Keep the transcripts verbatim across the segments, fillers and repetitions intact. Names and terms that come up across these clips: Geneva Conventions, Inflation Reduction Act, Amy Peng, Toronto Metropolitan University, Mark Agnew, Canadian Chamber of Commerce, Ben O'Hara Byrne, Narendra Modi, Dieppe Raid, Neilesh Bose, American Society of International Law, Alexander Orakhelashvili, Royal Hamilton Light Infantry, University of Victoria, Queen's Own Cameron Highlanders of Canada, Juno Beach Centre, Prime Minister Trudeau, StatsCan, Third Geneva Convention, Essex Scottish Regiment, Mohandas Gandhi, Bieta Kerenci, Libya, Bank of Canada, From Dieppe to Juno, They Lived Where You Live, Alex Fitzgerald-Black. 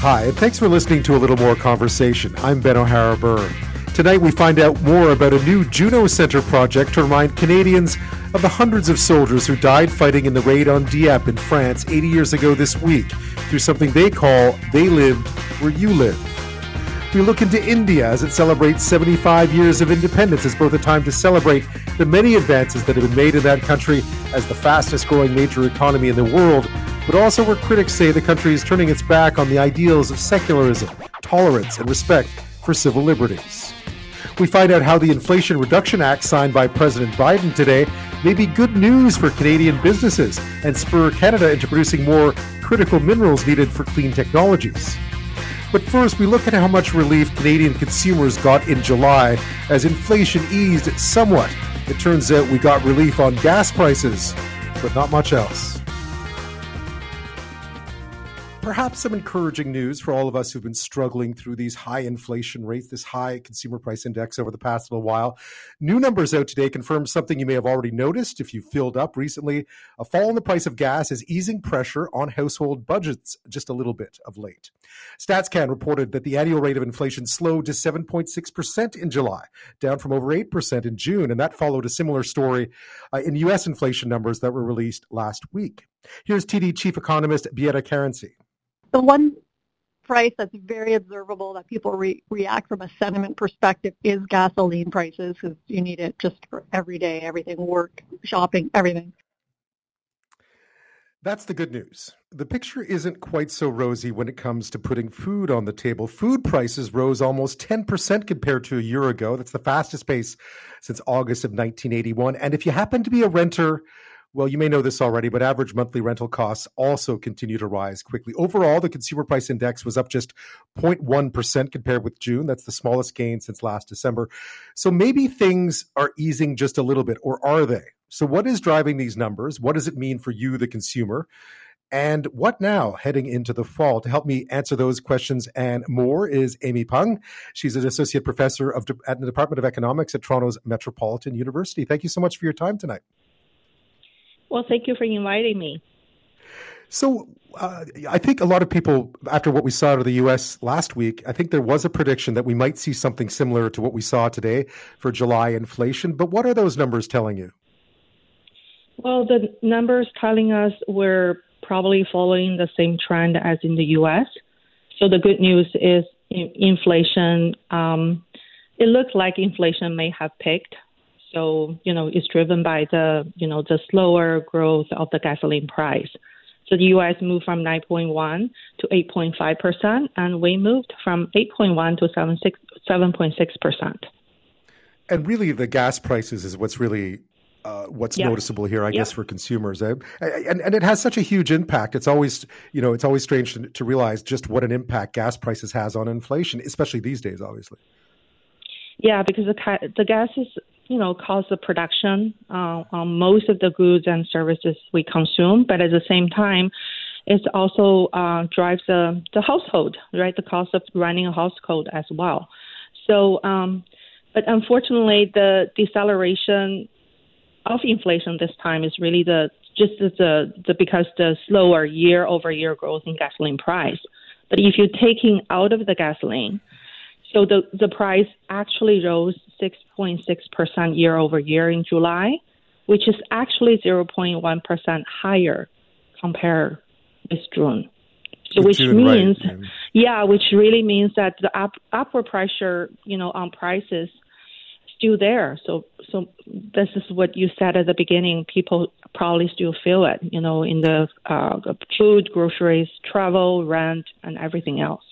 Hi, thanks for listening to A Little More Conversation. I'm Ben O'Hara Byrne. Tonight we find out more about a new Juno Centre project to remind Canadians of the hundreds of soldiers who died fighting in the raid on Dieppe in France eighty years ago this week through something they call They Lived Where You Live. We look into India as it celebrates seventy-five years of independence as both a time to celebrate the many advances that have been made in that country as the fastest growing major economy in the world, but also where critics say the country is turning its back on the ideals of secularism, tolerance, and respect for civil liberties. We find out how the Inflation Reduction Act signed by President Biden today may be good news for Canadian businesses and spur Canada into producing more critical minerals needed for clean technologies. But first, we look at how much relief Canadian consumers got in July as inflation eased somewhat. It turns out we got relief on gas prices, but not much else. Perhaps some encouraging news for all of us who've been struggling through these high inflation rates, this high consumer price index over the past little while. New numbers out today confirm something you may have already noticed if you filled up recently. A fall in the price of gas is easing pressure on household budgets just a little bit of late. StatsCan reported that the annual rate of inflation slowed to seven point six percent in July, down from over eight percent in June, and that followed a similar story uh, in U S inflation numbers that were released last week. Here's T D Chief Economist Bieta Kerenci. The one price that's very observable that people re- react from a sentiment perspective is gasoline prices, because you need it just for every day, everything, work, shopping, everything. That's the good news. The picture isn't quite so rosy when it comes to putting food on the table. Food prices rose almost ten percent compared to a year ago. That's the fastest pace since August of nineteen eighty-one. And if you happen to be a renter, well, you may know this already, but average monthly rental costs also continue to rise quickly. Overall, the consumer price index was up just zero point one percent compared with June. That's the smallest gain since last December. So maybe things are easing just a little bit, or are they? So what is driving these numbers? What does it mean for you, the consumer? And what now heading into the fall? To help me answer those questions and more is Amy Peng. She's an associate professor of, at the Department of Economics at Toronto's Metropolitan University. Thank you so much for your time tonight. Well, thank you for inviting me. So uh, I think a lot of people, after what we saw out of the U S last week, I think there was a prediction that we might see something similar to what we saw today for July inflation. But what are those numbers telling you? Well, the numbers telling us we're probably following the same trend as in the U S. So the good news is inflation, um, it looks like inflation may have peaked. So, you know, it's driven by the, you know, the slower growth of the gasoline price. So the U S moved from nine point one to eight point five percent, and we moved from eight point one to seven point six percent. And really, the gas prices is what's really uh, what's yeah. noticeable here, I yeah. guess, for consumers. And, and and it has such a huge impact. It's always, you know, it's always strange to, to realize just what an impact gas prices has on inflation, especially these days, obviously. Yeah, because the the gas is, you know, cost of production uh, on most of the goods and services we consume. But at the same time, it also uh, drives the, the household, right? The cost of running a household as well. So, um, but unfortunately, the deceleration of inflation this time is really the just the, the because the slower year over year growth in gasoline price. But if you're taking out of the gasoline, so the, the price actually rose six point six percent year over year in July, which is actually zero point one percent higher compared with June. So which June, means, right. yeah, which really means that the up, upward pressure, you know, on prices still there. So, so this is what you said at the beginning. People probably still feel it, you know, in the uh, food, groceries, travel, rent, and everything else.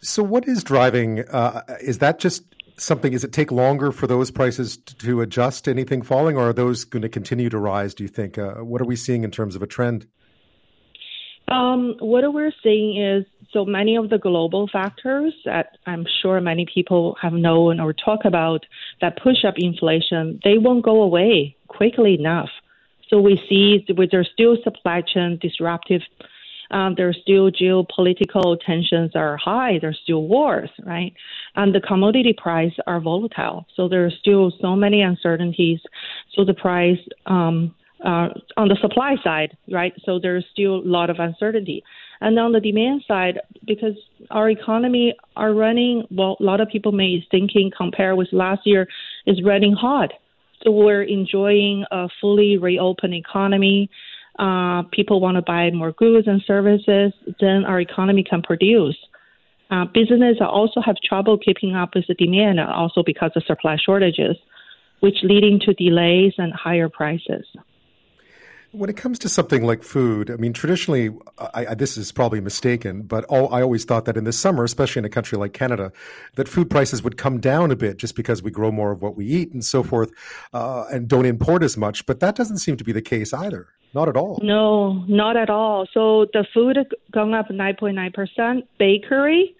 So what is driving, uh, is that just something, is it take longer for those prices to, to adjust to anything falling, or are those going to continue to rise, do you think? Uh, what are we seeing in terms of a trend? Um, what we're seeing is, so many of the global factors that I'm sure many people have known or talk about that push up inflation, they won't go away quickly enough. So we see there's still supply chain disruptive Um, there's still geopolitical tensions are high. There's still wars, right? And the commodity price are volatile. So there's still so many uncertainties. So the price um, uh, on the supply side, right? So there's still a lot of uncertainty. And on the demand side, because our economy are running, well, a lot of people may be thinking compared with last year is running hot. So we're enjoying a fully reopened economy. Uh, people want to buy more goods and services, then our economy can produce. Uh, businesses also have trouble keeping up with the demand, also because of supply shortages, which leading to delays and higher prices. When it comes to something like food, I mean, traditionally, I, I, this is probably mistaken, but all, I always thought that in the summer, especially in a country like Canada, that food prices would come down a bit just because we grow more of what we eat and so forth, uh, and don't import as much. But that doesn't seem to be the case either. Not at all. No, not at all. So the food gone up nine point nine percent, bakery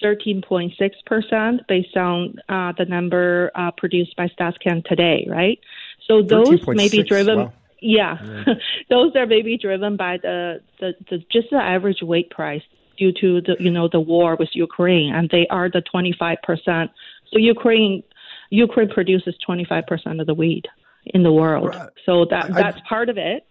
thirteen point six percent based on uh, the number uh, produced by StatsCan today, right? So those may be driven... Wow. Yeah, yeah. Those are maybe driven by the, the, the just the average wheat price due to the you know the war with Ukraine, and they are the twenty-five percent. So Ukraine Ukraine produces twenty-five percent of the wheat in the world. Right. So that that's I've, part of it.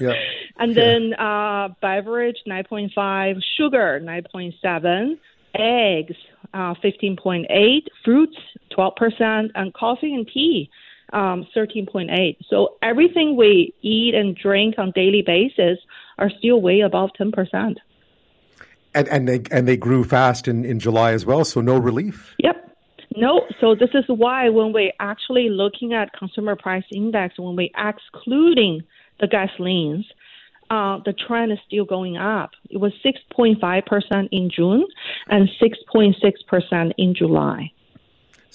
Yeah. And yeah. then uh, beverage nine point five, sugar nine point seven, eggs uh, fifteen point eight, fruits twelve percent, and coffee and tea Um, thirteen point eight. So everything we eat and drink on daily basis are still way above ten percent. And and they and they grew fast in, in July as well, so no relief? Yep. No. So this is why when we're actually looking at consumer price index, when we're excluding the gasolines, uh, the trend is still going up. It was six point five percent in June and six point six percent in July.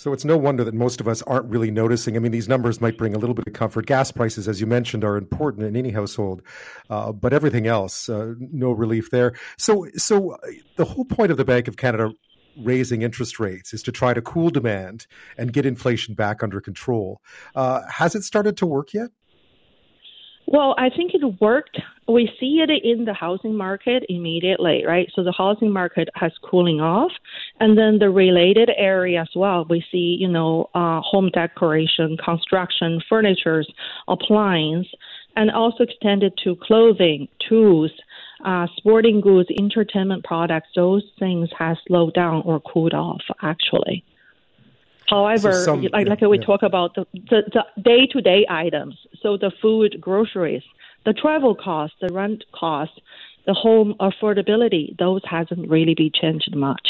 So it's no wonder that most of us aren't really noticing. I mean, these numbers might bring a little bit of comfort. Gas prices, as you mentioned, are important in any household, uh, but everything else, uh, no relief there. So, so the whole point of the Bank of Canada raising interest rates is to try to cool demand and get inflation back under control. Uh, has it started to work yet? Well, I think it worked. We see it in the housing market immediately, right? So the housing market has cooling off. And then the related area as well, we see, you know, uh, home decoration, construction, furniture, appliance, and also extended to clothing, tools, uh, sporting goods, entertainment products. Those things have slowed down or cooled off, actually. However, so some, like, yeah, like we yeah. talk about the, the, the day-to-day items, so the food, groceries, the travel costs, the rent costs, the home affordability, those hasn't really been changed much.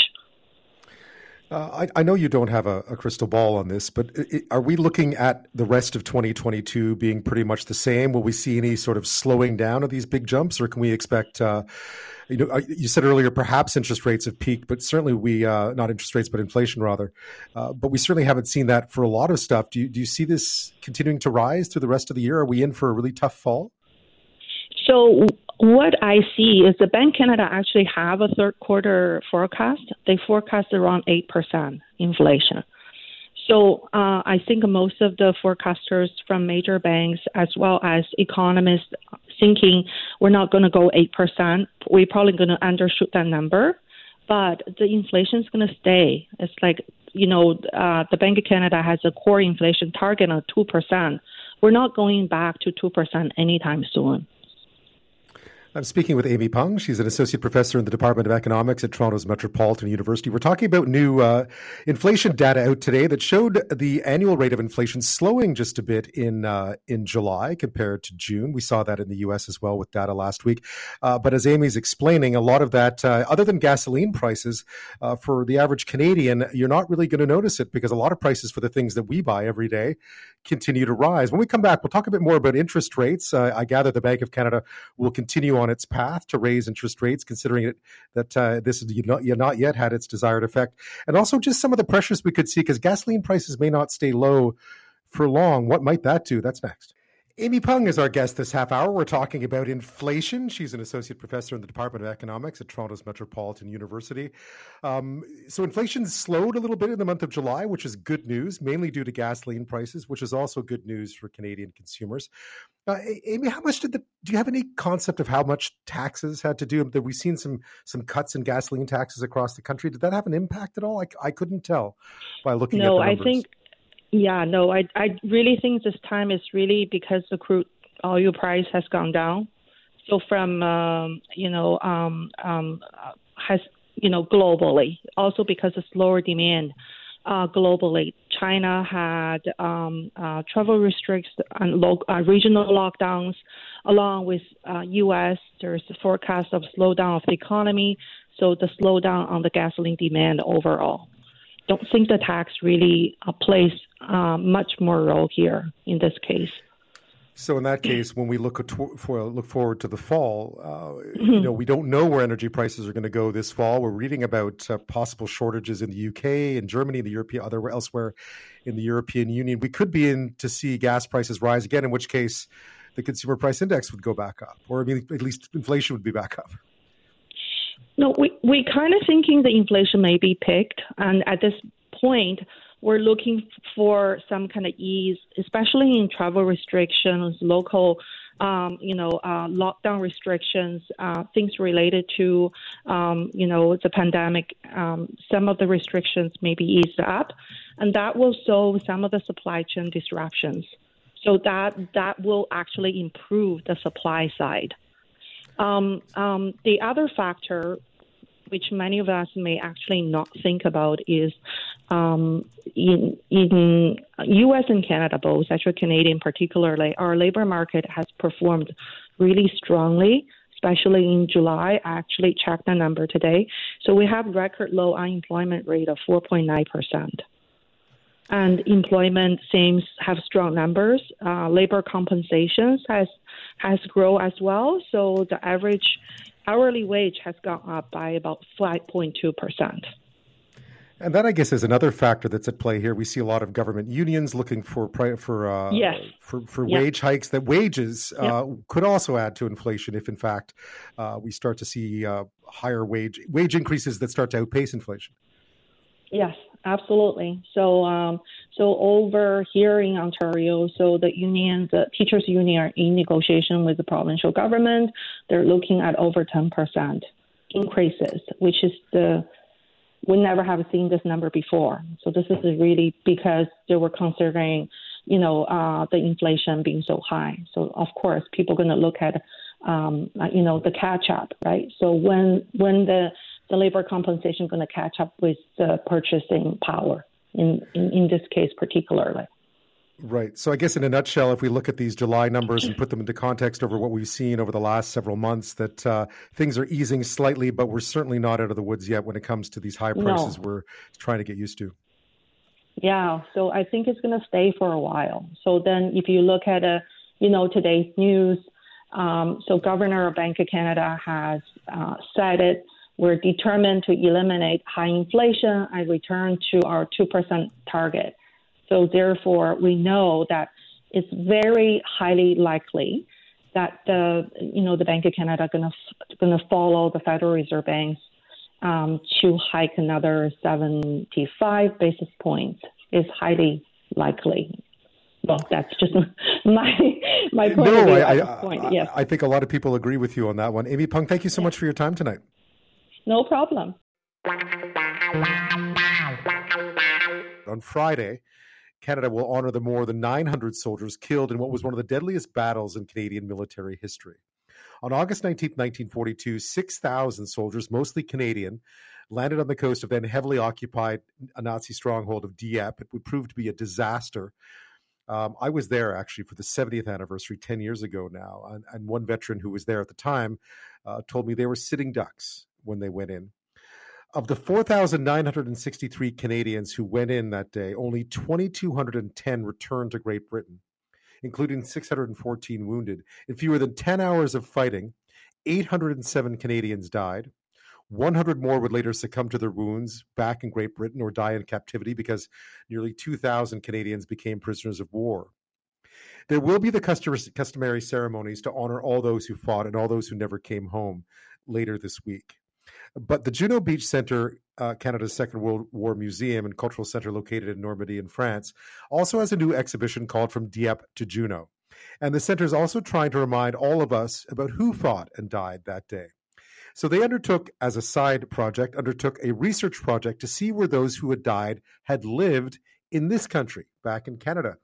Uh, I, I know you don't have a, a crystal ball on this, but it, are we looking at the rest of twenty twenty-two being pretty much the same? Will we see any sort of slowing down of these big jumps, or can we expect, uh, you know, you said earlier, perhaps interest rates have peaked, but certainly we, uh, not interest rates, but inflation rather, uh, but we certainly haven't seen that for a lot of stuff. Do you, do you see this continuing to rise through the rest of the year? Are we in for a really tough fall? So what I see is the Bank of Canada actually have a third quarter forecast. They forecast around eight percent inflation. So uh, I think most of the forecasters from major banks as well as economists thinking we're not going to go eight percent. We're probably going to undershoot that number. But the inflation is going to stay. It's like, you know, uh, the Bank of Canada has a core inflation target of two percent. We're not going back to two percent anytime soon. I'm speaking with Amy Peng. She's an associate professor in the Department of Economics at Toronto's Metropolitan University. We're talking about new uh, inflation data out today that showed the annual rate of inflation slowing just a bit in uh, in July compared to June. We saw that in the U S as well with data last week. Uh, but as Amy's explaining, a lot of that, uh, other than gasoline prices, uh, for the average Canadian, you're not really going to notice it because a lot of prices for the things that we buy every day continue to rise. When we come back, we'll talk a bit more about interest rates. Uh, I gather the Bank of Canada will continue on its path to raise interest rates, considering it, that uh, this has not, not yet had its desired effect. And also just some of the pressures we could see, because gasoline prices may not stay low for long. What might that do? That's next. Amy Peng is our guest this half hour. We're talking about inflation. She's an associate professor in the Department of Economics at Toronto's Metropolitan University. Um, so inflation slowed a little bit in the month of July, which is good news, mainly due to gasoline prices, which is also good news for Canadian consumers. Uh, Amy, how much did the, do you have any concept of how much taxes had to do? We've seen some some cuts in gasoline taxes across the country. Did that have an impact at all? I, I couldn't tell by looking no, at the numbers. I think Yeah, no, I I really think this time is really because the crude oil price has gone down. So from, um, you know, um, um, has you know, globally, also because of slower demand uh, globally. China had um, uh, travel restrictions and lo- uh, regional lockdowns, along with uh, U S. There's a forecast of slowdown of the economy, so the slowdown on the gasoline demand overall. Don't think the tax really uh, plays uh, much more role here in this case. So in that case, when we look at tw- for, look forward to the fall, uh, mm-hmm. you know, we don't know where energy prices are going to go this fall. We're reading about uh, possible shortages in the U K, in Germany, the European, other elsewhere in the European Union. We could be in to see gas prices rise again, in which case the consumer price index would go back up, or I mean, at least inflation would be back up. No, we we kind of thinking the inflation may be picked, and at this point, we're looking for some kind of ease, especially in travel restrictions, local, um, you know, uh, lockdown restrictions, uh, things related to, um, you know, the pandemic. Um, some of the restrictions may be eased up, and that will solve some of the supply chain disruptions. So that that will actually improve the supply side. Um, um, the other factor, which many of us may actually not think about, is um, in, in U S and Canada, both, actually Canadian particularly, our labor market has performed really strongly, especially in July. I actually checked the number today. So we have record low unemployment rate of four point nine percent. And employment seems have strong numbers. Uh, labor compensations has has grown as well. So the average hourly wage has gone up by about five point two percent. And that, I guess, is another factor that's at play here. We see a lot of government unions looking for for uh, yes. for, for yep. wage hikes. That wages yep. uh, could also add to inflation if, in fact, uh, we start to see uh, higher wage wage increases that start to outpace inflation. Yes, absolutely. So, um, so over here in Ontario, so the union, the teachers' union, are in negotiation with the provincial government. They're looking at over ten percent increases, which is the we never have seen this number before. So this is really because they were considering, you know, uh, the inflation being so high. So of course, people are going to look at, um, you know, the catch up, right? So when when the the labor compensation going to catch up with the uh, purchasing power in, in, in this case particularly. Right. So I guess in a nutshell, if we look at these July numbers and put them into context over what we've seen over the last several months, that uh, things are easing slightly, but we're certainly not out of the woods yet when it comes to these high prices no. we're trying to get used to. Yeah. So I think it's going to stay for a while. So then if you look at, a, you know, today's news, um, so Governor of Bank of Canada has uh, said it, we're determined to eliminate high inflation and return to our two percent target. So therefore, we know that it's very highly likely that the, you know, the Bank of Canada going to going to follow the Federal Reserve Banks um, to hike another seventy-five basis points is highly likely. Well, that's just my my point no, of view I, at I, this point. I, yes. I think a lot of people agree with you on that one. Amy Peng, thank you so yeah. much for your time tonight. No problem. On Friday, Canada will honor the more than nine hundred soldiers killed in what was one of the deadliest battles in Canadian military history. On August nineteenth, nineteen forty-two, six thousand soldiers, mostly Canadian, landed on the coast of then heavily occupied Nazi stronghold of Dieppe. It would prove to be a disaster. Um, I was there, actually, for the seventieth anniversary ten years ago now, and, and one veteran who was there at the time uh, told me they were sitting ducks when they went in. Of the four thousand nine hundred sixty-three Canadians who went in that day, only two thousand two hundred ten returned to Great Britain, including six hundred fourteen wounded. In fewer than ten hours of fighting, eight hundred seven Canadians died. one hundred more would later succumb to their wounds back in Great Britain or die in captivity because nearly two thousand Canadians became prisoners of war. There will be the customary ceremonies to honor all those who fought and all those who never came home later this week. But the Juno Beach Centre, uh, Canada's Second World War Museum and Cultural Centre located in Normandy in France, also has a new exhibition called From Dieppe to Juno. And the centre is also trying to remind all of us about who fought and died that day. So they undertook, as a side project, undertook a research project to see where those who had died had lived in this country, back in Canada,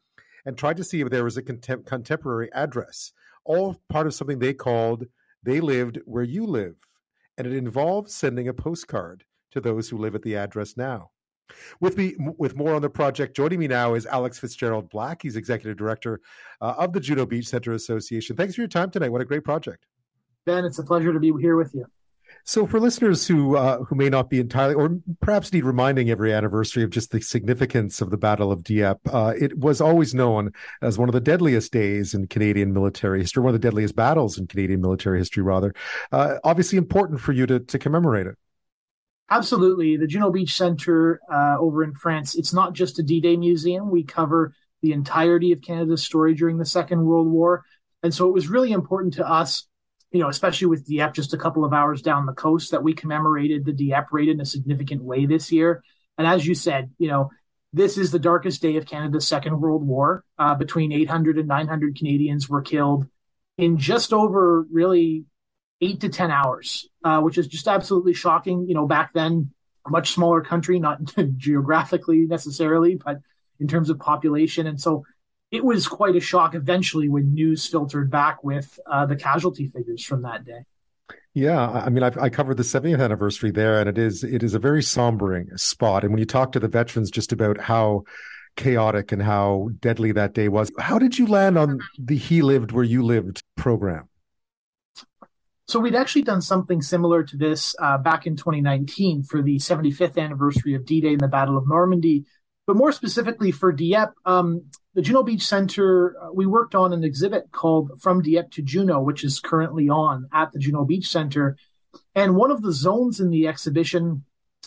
and tried to see if there was a contem- contemporary address, all part of something they called They Lived Where You Live, and it involves sending a postcard to those who live at the address now. With me, with more on the project, joining me now is Alex Fitzgerald-Black. He's Executive Director uh, of the Juno Beach Centre Association. Thanks for your time tonight. What a great project. Ben, it's a pleasure to be here with you. So for listeners who uh, who may not be entirely, or perhaps need reminding every anniversary of just the significance of the Battle of Dieppe, uh, it was always known as one of the deadliest days in Canadian military history, one of the deadliest battles in Canadian military history, rather. Uh, obviously important for you to, to commemorate it. Absolutely. The Juno Beach Centre uh, over in France, it's not just a D-Day museum. We cover the entirety of Canada's story during the Second World War. And so it was really important to us, you know, especially with Dieppe just a couple of hours down the coast, that we commemorated the Dieppe Raid in a significant way this year. And as you said, you know, this is the darkest day of Canada's Second World War. Uh, between eight hundred and nine hundred Canadians were killed in just over really eight to ten hours, uh, which is just absolutely shocking. You know, back then, a much smaller country, not geographically necessarily, but in terms of population. And so it was quite a shock eventually when news filtered back with uh, the casualty figures from that day. Yeah, I mean, I've, I covered the seventieth anniversary there, and it is it is a very sombering spot. And when you talk to the veterans just about how chaotic and how deadly that day was, how did you land on the He Lived Where You Lived program? So we'd actually done something similar to this uh, back in twenty nineteen for the seventy-fifth anniversary of D-Day and the Battle of Normandy. But more specifically for Dieppe, um, the Juno Beach Centre, uh, we worked on an exhibit called From Dieppe to Juno, which is currently on at the Juno Beach Centre. And one of the zones in the exhibition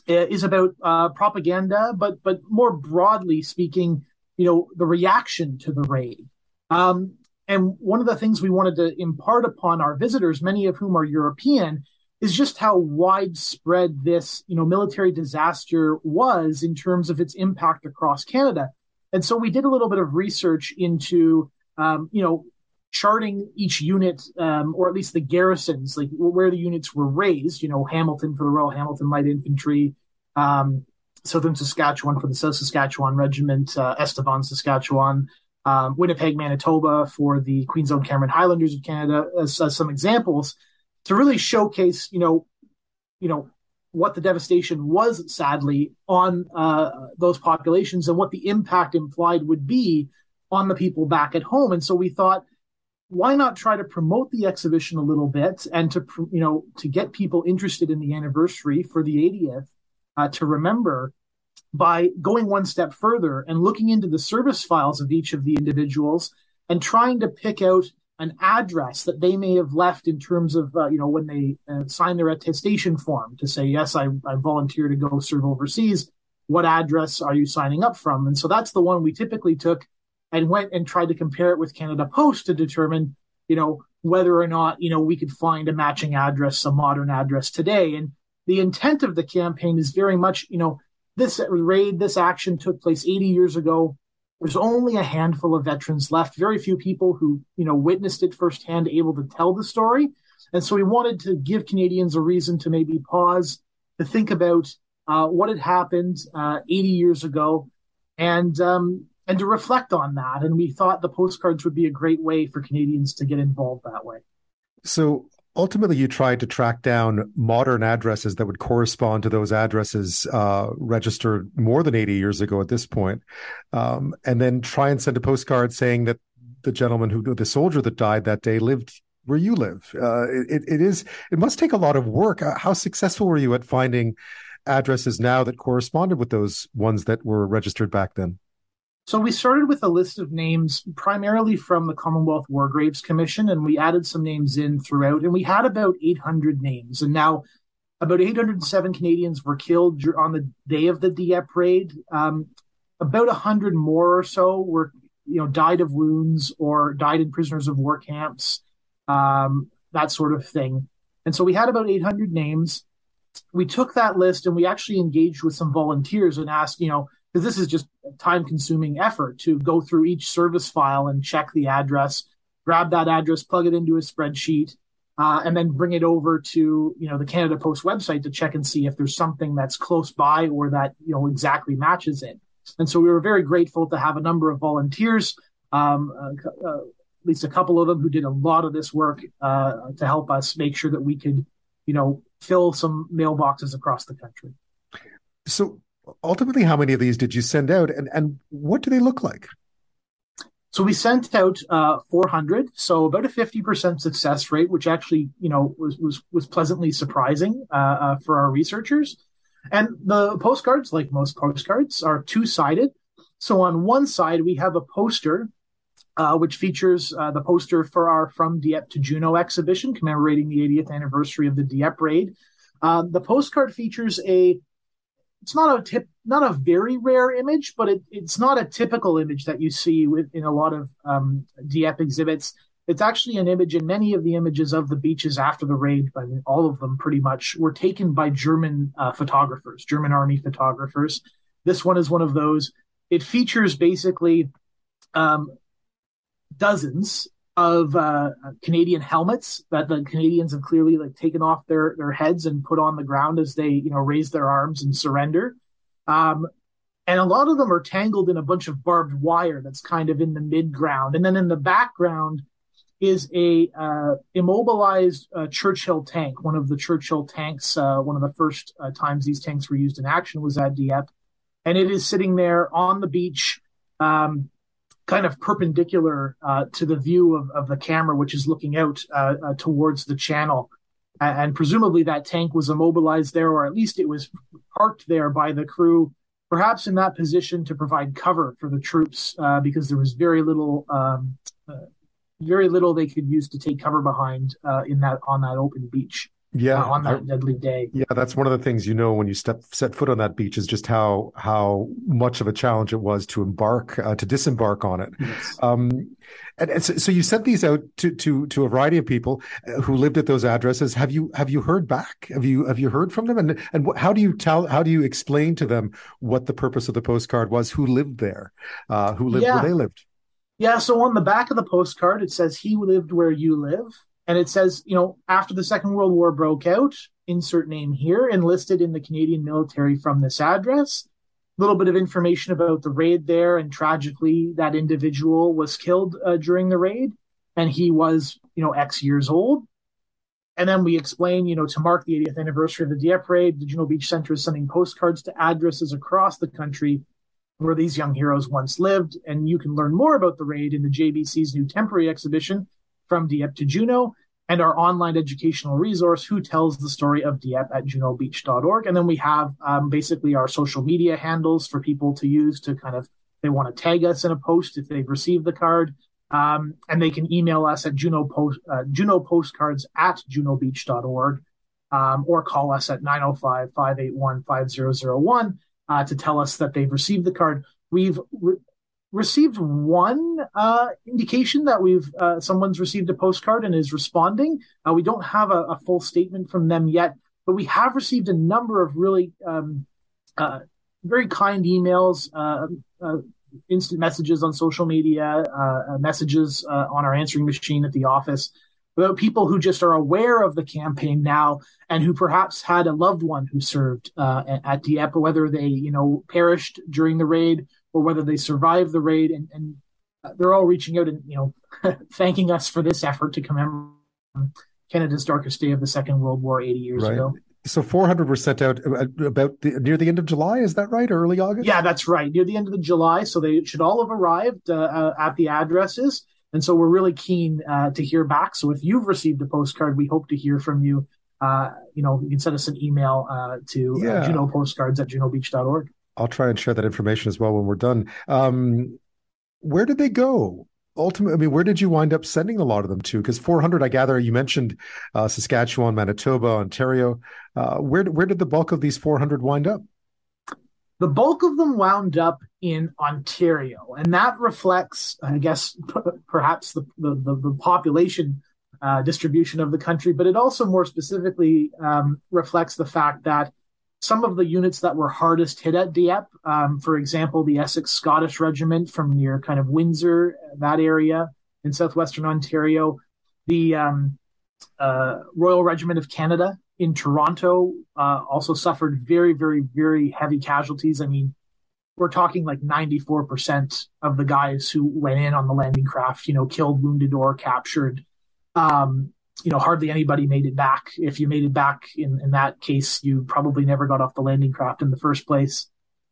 is about uh, propaganda, but but more broadly speaking, you know, the reaction to the raid. Um And one of the things we wanted to impart upon our visitors, many of whom are European, is just how widespread this, you know, military disaster was in terms of its impact across Canada. And so we did a little bit of research into, um, you know, charting each unit, um, or at least the garrisons, like where the units were raised, you know, Hamilton for the Royal Hamilton Light Infantry, um, Southern Saskatchewan for the South Saskatchewan Regiment, uh, Estevan, Saskatchewan, Um, Winnipeg, Manitoba for the Queen's Own Cameron Highlanders of Canada, as, as some examples, to really showcase, you know, you know, what the devastation was, sadly, on uh, those populations and what the impact implied would be on the people back at home. And so we thought, why not try to promote the exhibition a little bit and to, you know, to get people interested in the anniversary for the eightieth uh, to remember, by going one step further and looking into the service files of each of the individuals and trying to pick out an address that they may have left in terms of, uh, you know, when they uh, sign their attestation form to say, yes, I, I volunteer to go serve overseas. What address are you signing up from? And so that's the one we typically took and went and tried to compare it with Canada Post to determine, you know, whether or not, you know, we could find a matching address, a modern address today. And the intent of the campaign is very much, you know, this raid, this action took place eighty years ago. There's only a handful of veterans left, very few people who, you know, witnessed it firsthand, able to tell the story. And so we wanted to give Canadians a reason to maybe pause, to think about uh, what had happened uh, eighty years ago and um, and to reflect on that. And we thought the postcards would be a great way for Canadians to get involved that way. So ultimately, you tried to track down modern addresses that would correspond to those addresses uh, registered more than eighty years ago at this point, um, and then try and send a postcard saying that the gentleman who, the soldier that died that day, lived where you live. Uh, it, it is. It must take a lot of work. How successful were you at finding addresses now that corresponded with those ones that were registered back then? So we started with a list of names primarily from the Commonwealth War Graves Commission, and we added some names in throughout, and we had about eight hundred names. And now about eight hundred seven Canadians were killed on the day of the Dieppe Raid. Um, about one hundred more or so were, you know, died of wounds or died in prisoners of war camps, um, that sort of thing. And so we had about eight hundred names. We took that list and we actually engaged with some volunteers and asked, you know, because this is just a time-consuming effort to go through each service file and check the address, grab that address, plug it into a spreadsheet, uh, and then bring it over to, you know, the Canada Post website to check and see if there's something that's close by or that, you know, exactly matches it. And so we were very grateful to have a number of volunteers, um, uh, uh, at least a couple of them who did a lot of this work uh, to help us make sure that we could, you know, fill some mailboxes across the country. So ultimately, how many of these did you send out, and, and what do they look like? So we sent out uh, four hundred, so about a fifty percent success rate, which actually, you know, was was, was pleasantly surprising uh, uh, for our researchers. And the postcards, like most postcards, are two-sided. So on one side, we have a poster, uh, which features uh, the poster for our From Dieppe to Juno exhibition, commemorating the eightieth anniversary of the Dieppe Raid. Uh, the postcard features a It's not a tip, not a very rare image, but it, it's not a typical image that you see with, in a lot of um, Dieppe exhibits. It's actually an image, and many of the images of the beaches after the raid, I mean, all of them pretty much, were taken by German uh, photographers, German army photographers. This one is one of those. It features basically um, dozens of uh, Canadian helmets that the Canadians have clearly like taken off their, their heads and put on the ground as they, you know, raise their arms and surrender. Um, and a lot of them are tangled in a bunch of barbed wire that's kind of in the mid-ground. And then in the background is a uh, immobilized uh, Churchill tank. One of the Churchill tanks, uh, one of the first uh, times these tanks were used in action was at Dieppe. And it is sitting there on the beach, um, kind of perpendicular uh, to the view of, of the camera, which is looking out uh, uh, towards the channel. And, and presumably that tank was immobilized there, or at least it was parked there by the crew, perhaps in that position to provide cover for the troops, uh, because there was very little um, uh, very little they could use to take cover behind uh, in that on that open beach. Yeah, on that I, deadly day. Yeah, that's one of the things you know when you step set foot on that beach is just how how much of a challenge it was to embark uh, to disembark on it. Yes. Um, and, and so, so you sent these out to, to to a variety of people who lived at those addresses. Have you have you heard back? Have you have you heard from them? And and wh- how do you tell? How do you explain to them what the purpose of the postcard was? Who lived there? Uh, who lived yeah. where they lived? Yeah. So on the back of the postcard, it says, "He lived where you live." And it says, you know, after the Second World War broke out, insert name here, enlisted in the Canadian military from this address. A little bit of information about the raid there. And tragically, that individual was killed uh, during the raid. And he was, you know, X years old. And then we explain, you know, to mark the eightieth anniversary of the Dieppe Raid, the Juno Beach Centre is sending postcards to addresses across the country where these young heroes once lived. And you can learn more about the raid in the J B C's new temporary exhibition, From Dieppe to Juno, and our online educational resource, Who Tells the Story of Dieppe, at juno beach dot org. And then we have um, basically our social media handles for people to use to kind of, they want to tag us in a post if they've received the card. Um, and they can email us at Juno post, uh, Juno postcards at juno beach dot org, um, or call us at nine oh five, five eight one, five oh oh one uh, to tell us that they've received the card. We've re- received one uh, indication that we've uh, someone's received a postcard and is responding. Uh, we don't have a, a full statement from them yet, but we have received a number of really um, uh, very kind emails, uh, uh, instant messages on social media, uh, messages uh, on our answering machine at the office, about people who just are aware of the campaign now and who perhaps had a loved one who served uh, at Dieppe, whether they, you know, perished during the raid or whether they survived the raid, and, and they're all reaching out and, you know, thanking us for this effort to commemorate Canada's darkest day of the Second World War eighty years right. ago. So four hundred were sent out about the, near the end of July, is that right, or early August? Yeah, that's right, near the end of the July. So they should all have arrived uh, at the addresses, and so we're really keen uh, to hear back. So if you've received a postcard, we hope to hear from you. Uh, you know, you can send us an email uh, to yeah. uh, Juno postcards at juno beach dot org. I'll try and share that information as well when we're done. Um, where did they go? Ultimately, I mean, where did you wind up sending a lot of them to? Because four hundred, I gather, you mentioned uh, Saskatchewan, Manitoba, Ontario. Uh, where where did the bulk of these four hundred wind up? The bulk of them wound up in Ontario, and that reflects, I guess, p- perhaps the the, the population uh, distribution of the country, but it also more specifically um, reflects the fact that some of the units that were hardest hit at Dieppe, um, for example, the Essex Scottish Regiment from near kind of Windsor, that area in southwestern Ontario, the um, uh, Royal Regiment of Canada in Toronto uh, also suffered very, very, very heavy casualties. I mean, we're talking like ninety-four percent of the guys who went in on the landing craft, you know, killed, wounded, or captured. Um, you know, hardly anybody made it back. If you made it back in, in that case, you probably never got off the landing craft in the first place.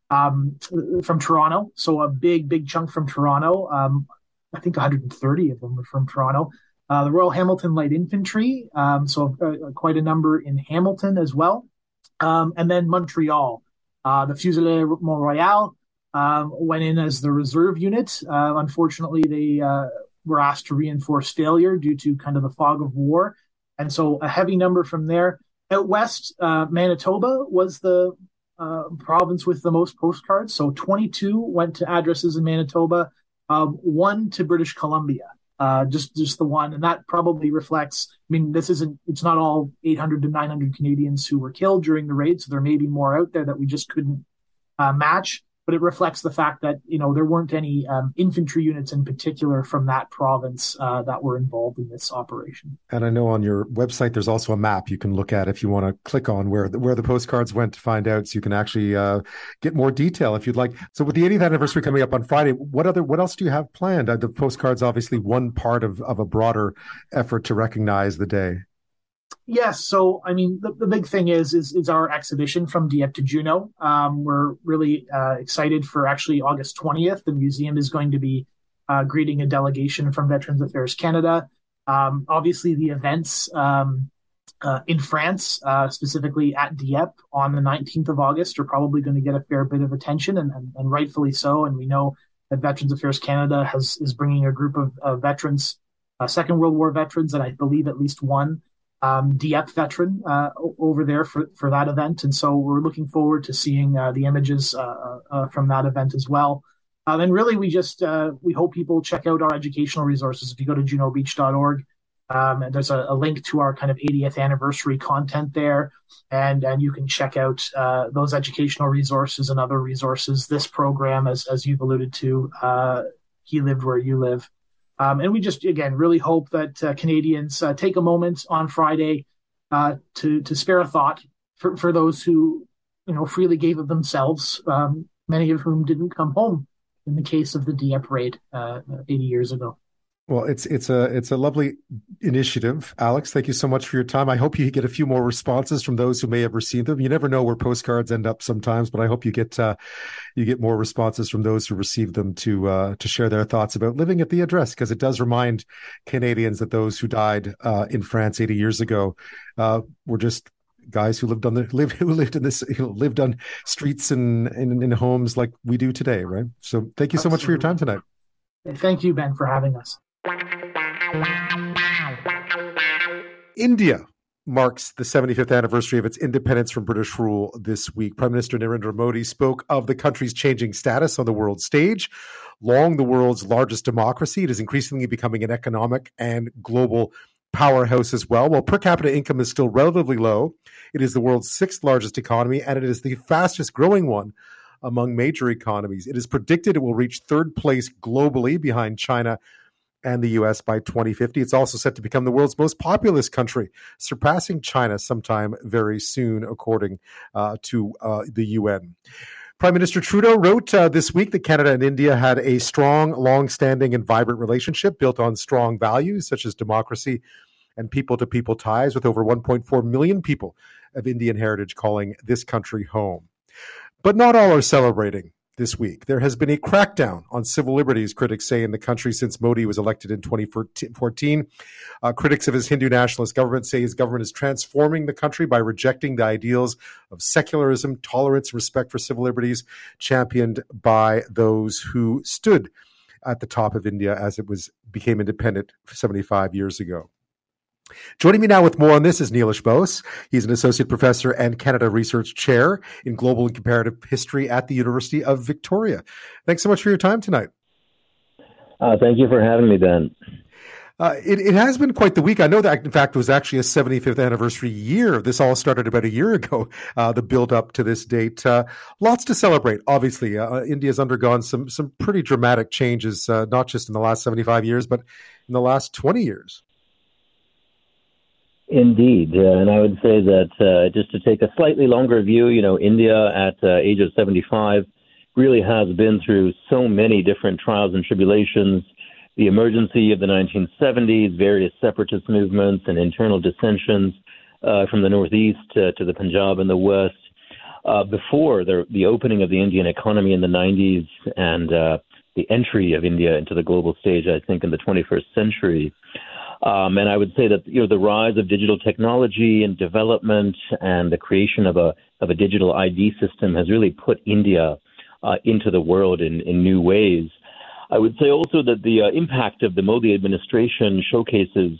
Um, from Toronto, so a big, big chunk from Toronto. Um, I think one hundred thirty of them were from Toronto. Uh, the Royal Hamilton Light Infantry, um, so uh, quite a number in Hamilton as well. Um, and then Montreal, uh, the Fusilier Mont Royal um, went in as the reserve unit. Uh, unfortunately, they uh, were asked to reinforce failure due to kind of the fog of war. And so a heavy number from there. Out west, uh, Manitoba was the uh, province with the most postcards. So twenty-two went to addresses in Manitoba, um, one to British Columbia. Uh, just, just the one. And that probably reflects, I mean, this isn't, it's not all eight hundred to nine hundred Canadians who were killed during the raid. So there may be more out there that we just couldn't uh, match, but it reflects the fact that, you know, there weren't any um, infantry units in particular from that province uh, that were involved in this operation. And I know on your website, there's also a map you can look at if you want to click on where the, where the postcards went to find out. So you can actually uh, get more detail if you'd like. So with the eightieth anniversary coming up on Friday, what other what else do you have planned? Uh, the postcards, obviously, one part of, of a broader effort to recognize the day. Yes. So, I mean, the, the big thing is, is, is our exhibition From Dieppe to Juno. Um, we're really uh, excited for actually August twentieth. The museum is going to be uh, greeting a delegation from Veterans Affairs Canada. Um, obviously, the events um, uh, in France, uh, specifically at Dieppe on the nineteenth of August, are probably going to get a fair bit of attention, and, and, and rightfully so. And we know that Veterans Affairs Canada has is bringing a group of uh, veterans, uh, Second World War veterans, and I believe at least one Um, Dieppe veteran uh, over there for, for that event. And so we're looking forward to seeing uh, the images uh, uh, from that event as well. Um, and really, we just, uh, we hope people check out our educational resources. If you go to juno beach dot org, um, and there's a, a link to our kind of eightieth anniversary content there. And, and you can check out uh, those educational resources and other resources, this program, as, as you've alluded to, uh, He Lived Where You Live. Um, and we just, again, really hope that uh, Canadians uh, take a moment on Friday uh, to to spare a thought for, for those who, you know, freely gave of themselves, um, many of whom didn't come home in the case of the Dieppe Raid uh, eighty years ago. Well, it's it's a it's a lovely initiative, Alex. Thank you so much for your time. I hope you get a few more responses from those who may have received them. You never know where postcards end up sometimes, but I hope you get uh, you get more responses from those who received them to uh, to share their thoughts about living at the address, because it does remind Canadians that those who died uh, in France eighty years ago uh, were just guys who lived on the live who lived in this you know, lived on streets and in, in homes like we do today, right? So thank you so Absolutely. much for your time tonight. Thank you, Ben, for having us. India marks the seventy-fifth anniversary of its independence from British rule this week. Prime Minister Narendra Modi spoke of the country's changing status on the world stage. Long the world's largest democracy, it is increasingly becoming an economic and global powerhouse as well. While per capita income is still relatively low, it is the world's sixth largest economy, and it is the fastest growing one among major economies. It is predicted it will reach third place globally behind China and the U S by twenty fifty. It's also set to become the world's most populous country, surpassing China sometime very soon, according uh, to uh, the U N. Prime Minister Trudeau wrote uh, this week that Canada and India had a strong, long-standing and vibrant relationship built on strong values such as democracy and people-to-people ties, with over one point four million people of Indian heritage calling this country home. But not all are celebrating. This week, there has been a crackdown on civil liberties, critics say, in the country since Modi was elected in twenty fourteen. Uh, critics of his Hindu nationalist government say his government is transforming the country by rejecting the ideals of secularism, tolerance, respect for civil liberties, championed by those who stood at the top of India as it was became independent seventy-five years ago. Joining me now with more on this is Neilesh Bose. He's an associate professor and Canada Research Chair in Global and Comparative History at the University of Victoria. Thanks so much for your time tonight. Uh, thank you for having me, Ben. Uh, it, it has been quite the week. I know that, in fact, it was actually a seventy-fifth anniversary year. This all started about a year ago, uh, the build-up to this date. Uh, lots to celebrate, obviously. Uh, India's undergone some, some pretty dramatic changes, uh, not just in the last seventy-five years, but in the last twenty years. Indeed, uh, and I would say that uh, just to take a slightly longer view, you know, India at uh, age of seventy-five really has been through so many different trials and tribulations, the emergency of the nineteen seventies, various separatist movements and internal dissensions uh, from the Northeast uh, to the Punjab and the West, uh, before the, the opening of the Indian economy in the nineties and uh, the entry of India into the global stage, I think, in the twenty-first century. Um, and I would say that, you know, the rise of digital technology and development and the creation of a of a digital I D system has really put India uh, into the world in, in new ways. I would say also that the uh, impact of the Modi administration showcases,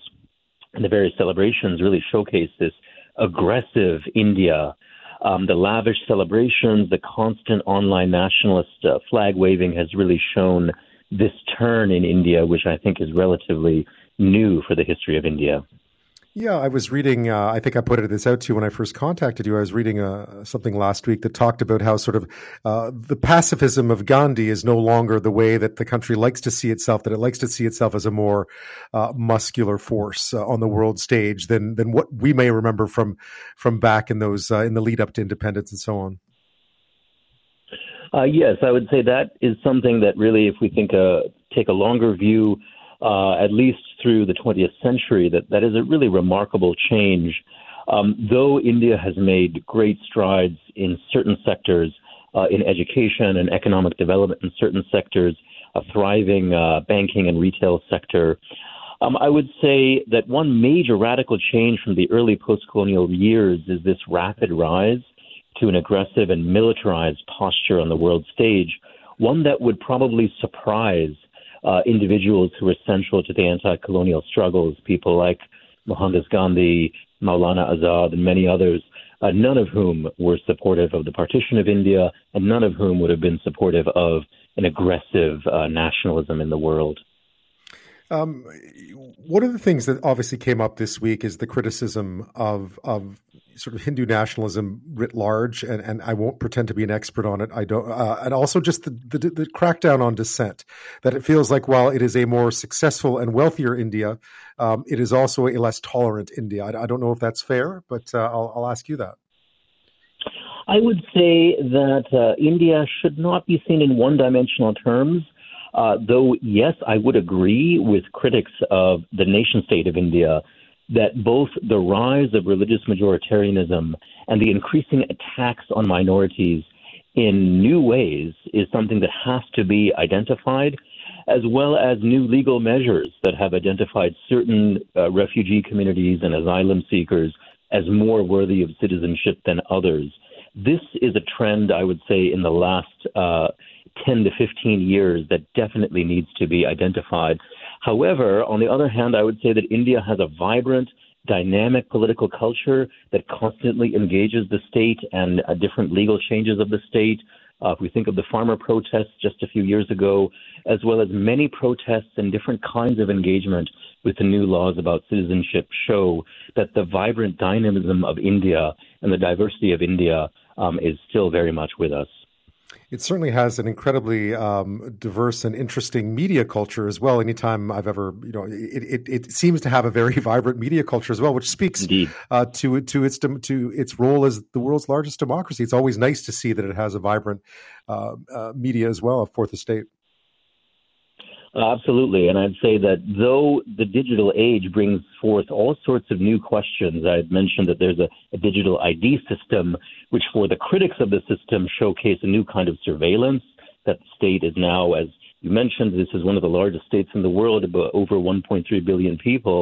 and the various celebrations really showcase this aggressive India, um, the lavish celebrations, the constant online nationalist uh, flag waving has really shown this turn in India, which I think is relatively new for the history of India. Yeah, I was reading, uh, I think I put this out to you when I first contacted you. I was reading uh, something last week that talked about how sort of uh, the pacifism of Gandhi is no longer the way that the country likes to see itself, that it likes to see itself as a more uh, muscular force uh, on the world stage than than what we may remember from from back in those uh, in the lead up to independence and so on. Uh, yes, I would say that is something that really, if we think uh, take a longer view, Uh, at least through the twentieth century, that, that is a really remarkable change. Um, though India has made great strides in certain sectors, uh, in education and economic development in certain sectors, a thriving uh, banking and retail sector, um, I would say that one major radical change from the early post-colonial years is this rapid rise to an aggressive and militarized posture on the world stage, one that would probably surprise Uh, individuals who were central to the anti-colonial struggles, people like Mohandas Gandhi, Maulana Azad, and many others, uh, none of whom were supportive of the partition of India, and none of whom would have been supportive of an aggressive uh, nationalism in the world. Um, one of the things that obviously came up this week is the criticism of of sort of Hindu nationalism writ large, and, and I won't pretend to be an expert on it. I don't, uh, and also just the, the, the crackdown on dissent. That it feels like while it is a more successful and wealthier India, um, it is also a less tolerant India. I, I don't know if that's fair, but uh, I'll, I'll ask you that. I would say that uh, India should not be seen in one-dimensional terms. Uh, though, yes, I would agree with critics of the nation-state of India that both the rise of religious majoritarianism and the increasing attacks on minorities in new ways is something that has to be identified, as well as new legal measures that have identified certain uh, refugee communities and asylum seekers as more worthy of citizenship than others. This is a trend, I would say, in the last uh ten to fifteen years that definitely needs to be identified. However, on the other hand, I would say that India has a vibrant, dynamic political culture that constantly engages the state and uh, different legal changes of the state. Uh, if we think of the farmer protests just a few years ago, as well as many protests and different kinds of engagement with the new laws about citizenship, show that the vibrant dynamism of India and the diversity of India um, is still very much with us. It certainly has an incredibly um, diverse and interesting media culture as well. Anytime I've ever, you know, it, it, it seems to have a very vibrant media culture as well, which speaks uh, to to its to its role as the world's largest democracy. It's always nice to see that it has a vibrant uh, uh, media as well, a fourth estate. Absolutely, and I'd say that though the digital age brings forth all sorts of new questions, I had mentioned that there's a, a digital I D system, which for the critics of the system showcase a new kind of surveillance that the state is now, as you mentioned, this is one of the largest states in the world, about over one point three billion people.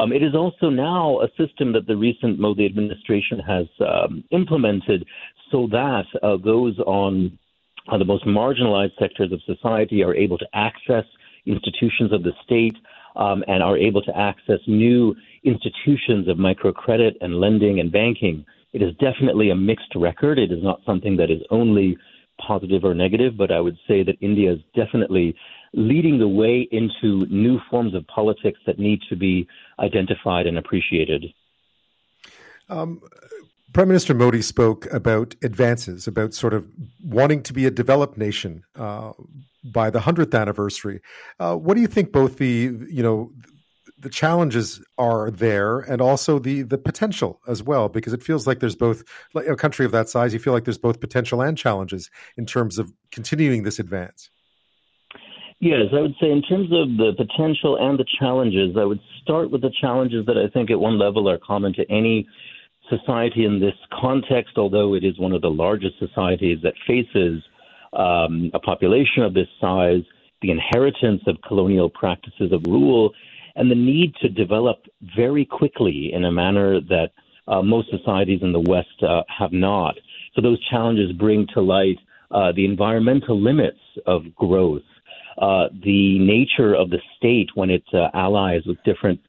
Um, it is also now a system that the recent Modi administration has um, implemented so that uh, those on uh, the most marginalized sectors of society are able to access institutions of the state um, and are able to access new institutions of microcredit and lending and banking. It is definitely a mixed record. It is not something that is only positive or negative, but I would say that India is definitely leading the way into new forms of politics that need to be identified and appreciated. Um, Prime Minister Modi spoke about advances, about sort of wanting to be a developed nation uh, by the hundredth anniversary. Uh, what do you think both the, you know, the challenges are there and also the the potential as well? Because it feels like there's both, like a country of that size, you feel like there's both potential and challenges in terms of continuing this advance. Yes, I would say in terms of the potential and the challenges, I would start with the challenges that I think at one level are common to any society in this context, although it is one of the largest societies that faces um, a population of this size, the inheritance of colonial practices of rule, and the need to develop very quickly in a manner that uh, most societies in the West uh, have not. So those challenges bring to light uh, the environmental limits of growth, uh, the nature of the state when it uh, allies with different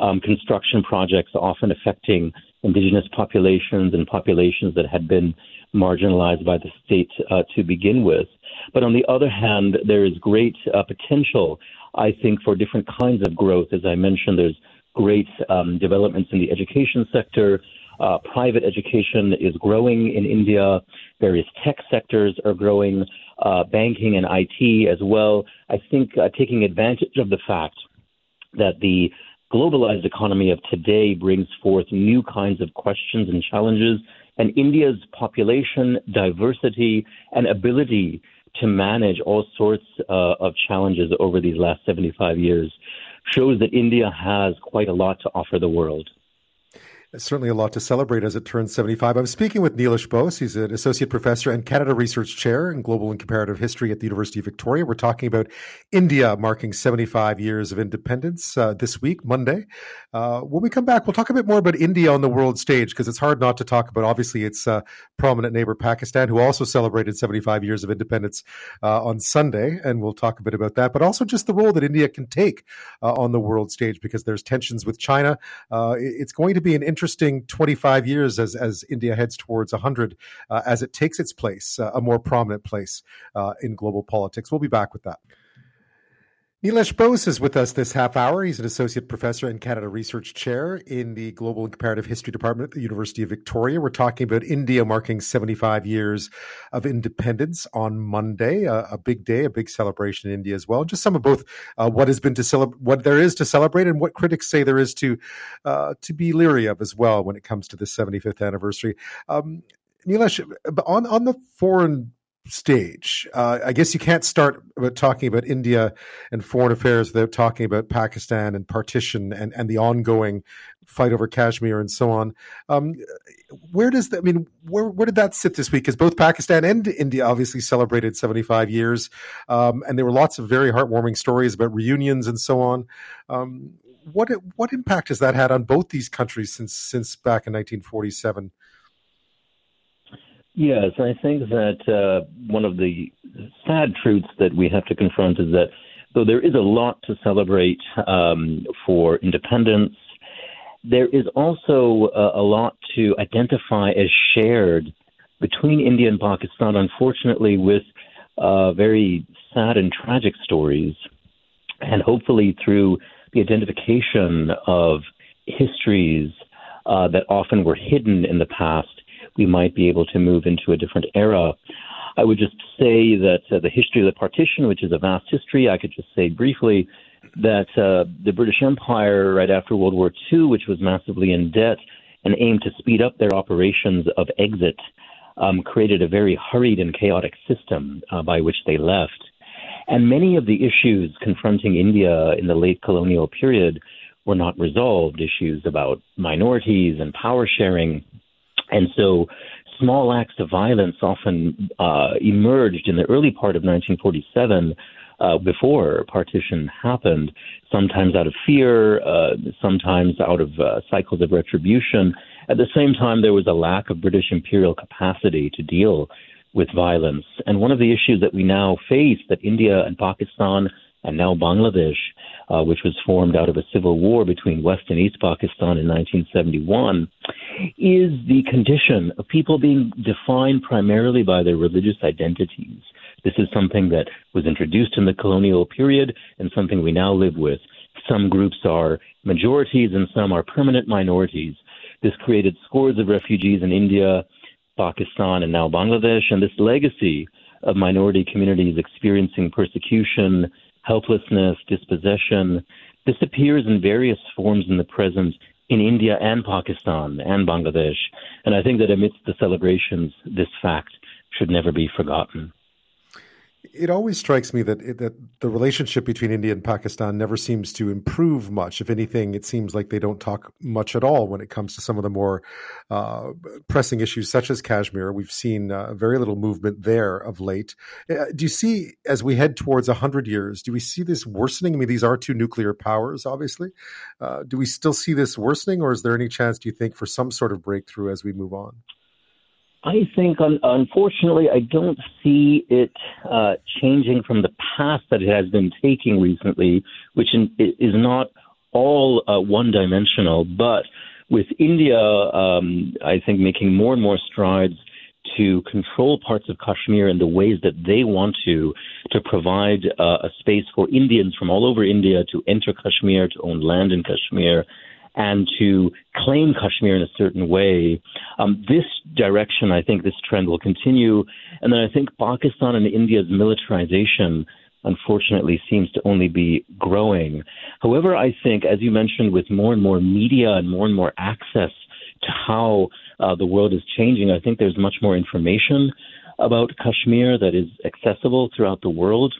um, construction projects, often affecting Indigenous populations and populations that had been marginalized by the state uh, to begin with. But on the other hand, there is great uh, potential, I think, for different kinds of growth. As I mentioned, there's great um, developments in the education sector. Uh, private education is growing in India. Various tech sectors are growing, uh, banking and I T as well. I think uh, taking advantage of the fact that the globalized economy of today brings forth new kinds of questions and challenges, and India's population diversity and ability to manage all sorts uh, of challenges over these last seventy-five years shows that India has quite a lot to offer the world. It's certainly a lot to celebrate as it turns seventy-five. I'm speaking with Neilesh Bose. He's an associate professor and Canada Research Chair in Global and Comparative History at the University of Victoria. We're talking about India marking seventy-five years of independence uh, this week, Monday. Uh, when we come back, we'll talk a bit more about India on the world stage, because it's hard not to talk about, obviously, its uh, prominent neighbor, Pakistan, who also celebrated seventy-five years of independence uh, on Sunday. And we'll talk a bit about that, but also just the role that India can take uh, on the world stage, because there's tensions with China. Uh, it's going to be an interesting interesting twenty-five years as, as India heads towards one hundred uh, as it takes its place, uh, a more prominent place uh, in global politics. We'll be back with that. Neilesh Bose is with us this half hour. He's an associate professor and Canada Research Chair in the Global and Comparative History Department at the University of Victoria. We're talking about India marking seventy-five years of independence on Monday, uh, a big day, a big celebration in India as well. Just some of both uh, what has been to celebrate, what there is to celebrate, and what critics say there is to uh, to be leery of as well when it comes to the seventy-fifth anniversary. Um, Neilesh, on on the foreign stage. Uh, I guess you can't start about talking about India and foreign affairs without talking about Pakistan and partition and, and the ongoing fight over Kashmir and so on. Um, where does that, I mean, where, where did that sit this week? Because both Pakistan and India obviously celebrated seventy-five years, um, and there were lots of very heartwarming stories about reunions and so on. Um, what what impact has that had on both these countries since since back in nineteen forty-seven? Yes, I think that uh, one of the sad truths that we have to confront is that though there is a lot to celebrate um, for independence, there is also uh, a lot to identify as shared between India and Pakistan, unfortunately, with uh, very sad and tragic stories. And hopefully through the identification of histories uh, that often were hidden in the past, we might be able to move into a different era. I would just say that uh, the history of the partition, which is a vast history, I could just say briefly that uh, the British Empire, right after World War Two, which was massively in debt and aimed to speed up their operations of exit, um, created a very hurried and chaotic system uh, by which they left. And many of the issues confronting India in the late colonial period were not resolved, issues about minorities and power sharing. And so small acts of violence often uh, emerged in the early part of nineteen forty-seven, uh, before partition happened, sometimes out of fear, uh, sometimes out of uh, cycles of retribution. At the same time, there was a lack of British imperial capacity to deal with violence. And one of the issues that we now face, that India and Pakistan and now Bangladesh, uh, which was formed out of a civil war between West and East Pakistan in nineteen seventy-one, is the condition of people being defined primarily by their religious identities. This is something that was introduced in the colonial period and something we now live with. Some groups are majorities and some are permanent minorities. This created scores of refugees in India, Pakistan, and now Bangladesh, and this legacy of minority communities experiencing persecution, helplessness, dispossession. This appears in various forms in the present in India and Pakistan and Bangladesh. And I think that amidst the celebrations, this fact should never be forgotten. It always strikes me that it, that the relationship between India and Pakistan never seems to improve much. If anything, it seems like they don't talk much at all when it comes to some of the more uh, pressing issues, such as Kashmir. We've seen uh, very little movement there of late. Uh, do you see, as we head towards one hundred years, do we see this worsening? I mean, these are two nuclear powers, obviously. Uh, do we still see this worsening, or is there any chance, do you think, for some sort of breakthrough as we move on? I think, un- unfortunately, I don't see it uh, changing from the path that it has been taking recently, which in- is not all uh, one-dimensional. But with India, um, I think, making more and more strides to control parts of Kashmir in the ways that they want to, to provide uh, a space for Indians from all over India to enter Kashmir, to own land in Kashmir, and to claim Kashmir in a certain way. Um, this direction, I think this trend will continue. And then I think Pakistan and India's militarization, unfortunately, seems to only be growing. However, I think, as you mentioned, with more and more media and more and more access to how uh, the world is changing, I think there's much more information about Kashmir that is accessible throughout the world.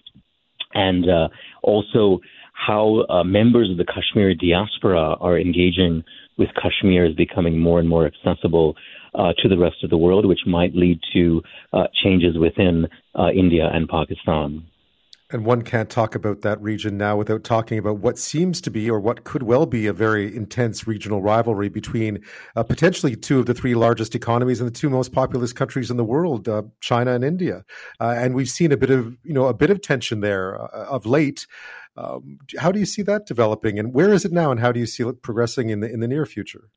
And uh, also how uh, members of the Kashmiri diaspora are engaging with Kashmir is becoming more and more accessible uh, to the rest of the world, which might lead to uh, changes within uh, India and Pakistan. And one can't talk about that region now without talking about what seems to be, or what could well be, a very intense regional rivalry between uh, potentially two of the three largest economies and the two most populous countries in the world, uh, China and India. Uh, and we've seen a bit of, you know, a bit of tension there uh, of late. Um, how do you see that developing, and where is it now, and how do you see it progressing in the in the near future?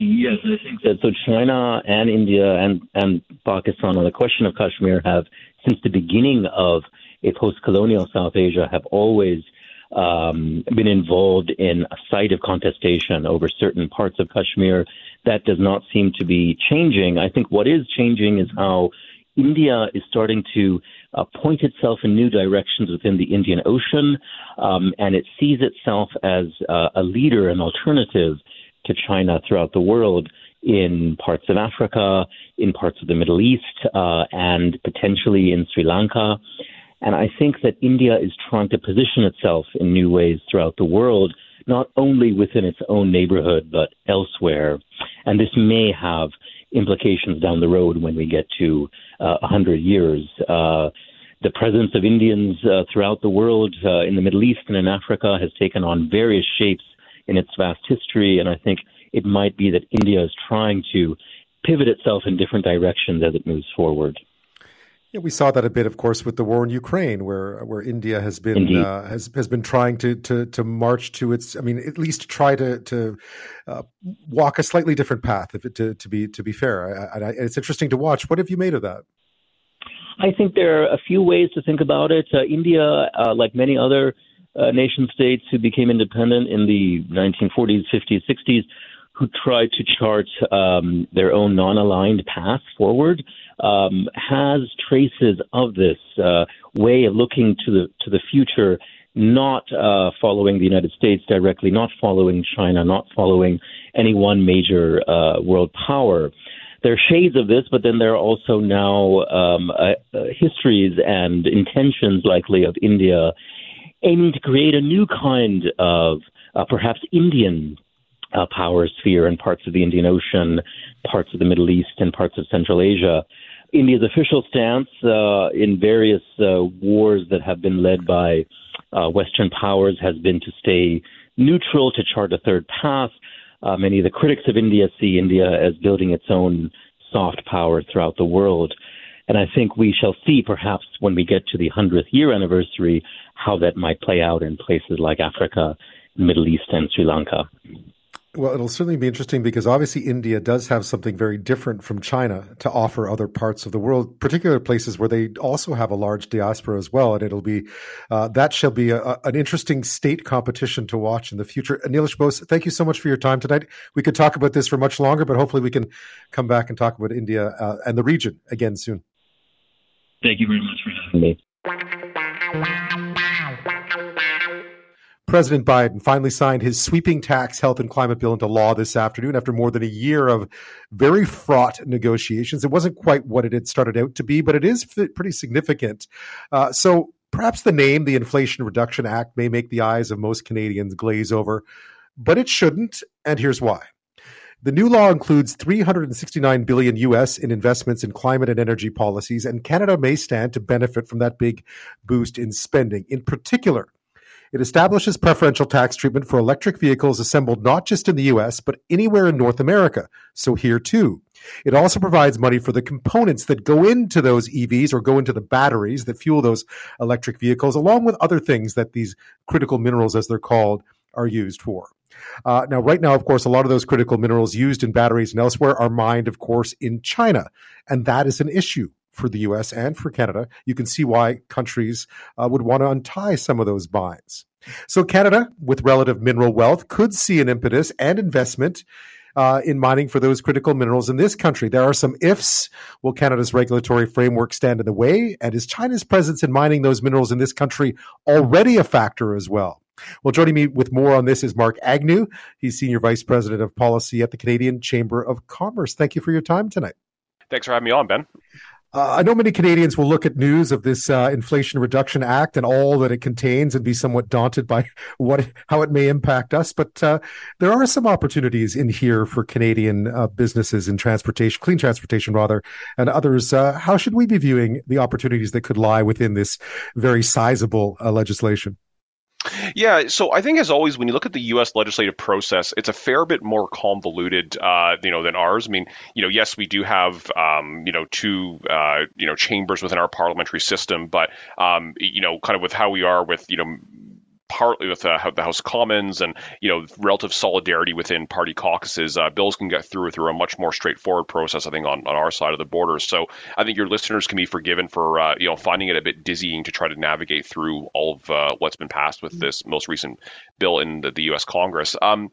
Yes, I think that so China and India and, and Pakistan on the question of Kashmir have, since the beginning of a post-colonial South Asia, have always um, been involved in a site of contestation over certain parts of Kashmir. That does not seem to be changing. I think what is changing is how India is starting to uh, point itself in new directions within the Indian Ocean, um, and it sees itself as uh, a leader, an alternative to China throughout the world, in parts of Africa, in parts of the Middle East, uh, and potentially in Sri Lanka. And I think that India is trying to position itself in new ways throughout the world, not only within its own neighborhood, but elsewhere. And this may have implications down the road when we get to uh, one hundred years. Uh, the presence of Indians uh, throughout the world, uh, in the Middle East and in Africa, has taken on various shapes in its vast history. And I think it might be that India is trying to pivot itself in different directions as it moves forward. We saw that a bit, of course, with the war in Ukraine, where where India has been uh, has has been trying to, to to march to its, I mean, at least try to to uh, walk a slightly different path. If it, to to be to be fair, I, I, it's interesting to watch. What have you made of that? I think there are a few ways to think about it. Uh, India, uh, like many other uh, nation states who became independent in the nineteen forties, fifties, sixties, who tried to chart um, their own non-aligned path forward, Um, has traces of this uh, way of looking to the to the future, not uh, following the United States directly, not following China, not following any one major uh, world power. There are shades of this, but then there are also now um, uh, uh, histories and intentions, likely, of India aiming to create a new kind of uh, perhaps Indian Uh, power sphere in parts of the Indian Ocean, parts of the Middle East, and parts of Central Asia. India's official stance uh, in various uh, wars that have been led by uh, Western powers has been to stay neutral, to chart a third path. Uh, many of the critics of India see India as building its own soft power throughout the world. And I think we shall see, perhaps, when we get to the hundredth year anniversary, how that might play out in places like Africa, Middle East, and Sri Lanka. Well, it'll certainly be interesting, because obviously India does have something very different from China to offer other parts of the world, particular places where they also have a large diaspora as well. And it'll be uh, that shall be a, a, an interesting state competition to watch in the future. Neilesh Bose, thank you so much for your time tonight. We could talk about this for much longer, but hopefully we can come back and talk about India uh, and the region again soon. Thank you very much for having me. President Biden finally signed his sweeping tax, health, and climate bill into law this afternoon after more than a year of very fraught negotiations. It wasn't quite what it had started out to be, but it is pretty significant. Uh, so perhaps the name, the Inflation Reduction Act, may make the eyes of most Canadians glaze over, but it shouldn't, and here's why. The new law includes three hundred sixty-nine billion dollars U S in investments in climate and energy policies, and Canada may stand to benefit from that big boost in spending. In particular, it establishes preferential tax treatment for electric vehicles assembled not just in the U S, but anywhere in North America, so here too. It also provides money for the components that go into those E Vs or go into the batteries that fuel those electric vehicles, along with other things that these critical minerals, as they're called, are used for. Uh, now, right now, of course, a lot of those critical minerals used in batteries and elsewhere are mined, of course, in China. And that is an issue for the U S and for Canada. You can see why countries uh, would want to untie some of those binds. So Canada, with relative mineral wealth, could see an impetus and investment Uh, in mining for those critical minerals in this country. There are some ifs. Will Canada's regulatory framework stand in the way? And is China's presence in mining those minerals in this country already a factor as well? Well, joining me with more on this is Mark Agnew. He's Senior Vice President of Policy at the Canadian Chamber of Commerce. Thank you for your time tonight. Thanks for having me on, Ben. Uh, I know many Canadians will look at news of this uh, Inflation Reduction Act and all that it contains and be somewhat daunted by what how it may impact us. But uh, there are some opportunities in here for Canadian uh, businesses in transportation, clean transportation rather, and others. Uh, how should we be viewing the opportunities that could lie within this very sizable uh, legislation? Yeah, so I think as always, when you look at the U S legislative process, it's a fair bit more convoluted, uh, you know, than ours. I mean, you know, yes, we do have, um, you know, two, uh, you know, chambers within our parliamentary system, but, um, you know, kind of with how we are with, you know, partly with uh, the House Commons and, you know, relative solidarity within party caucuses, uh, bills can get through through a much more straightforward process, I think, on, on our side of the border. So I think your listeners can be forgiven for, uh, you know, finding it a bit dizzying to try to navigate through all of uh, what's been passed with this most recent bill in the, the U S Congress. Um,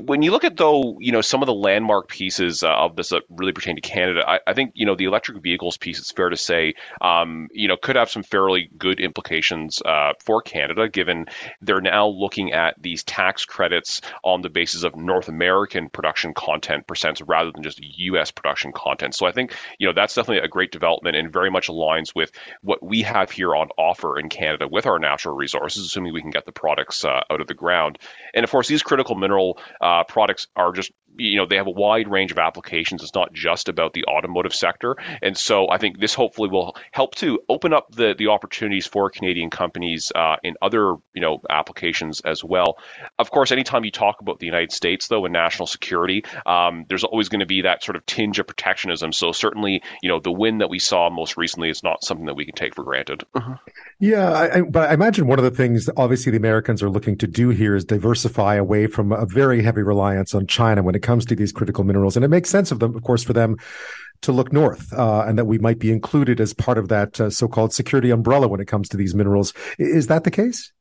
when you look at, though, you know, some of the landmark pieces uh, of this that really pertain to Canada, I, I think, you know, the electric vehicles piece, it's fair to say, um, you know, could have some fairly good implications uh, for Canada, given they're now looking at these tax credits on the basis of North American production content percents rather than just U S production content. So I think, you know, that's definitely a great development and very much aligns with what we have here on offer in Canada with our natural resources, assuming we can get the products uh, out of the ground. And of course, these critical mineral uh, products are just, you know, they have a wide range of applications. It's not just about the automotive sector. And so I think this hopefully will help to open up the, the opportunities for Canadian companies uh, in other, you know, applications as well. Of course, anytime you talk about the United States, though, and national security, um, there's always going to be that sort of tinge of protectionism. So certainly, you know, the win that we saw most recently is not something that we can take for granted. Yeah, I, I, but I imagine one of the things, obviously, the Americans are looking to do here is diversify away from a very heavy reliance on China when it comes to these critical minerals. And it makes sense of them, of course, for them to look north uh, and that we might be included as part of that uh, so-called security umbrella when it comes to these minerals. Is that the case?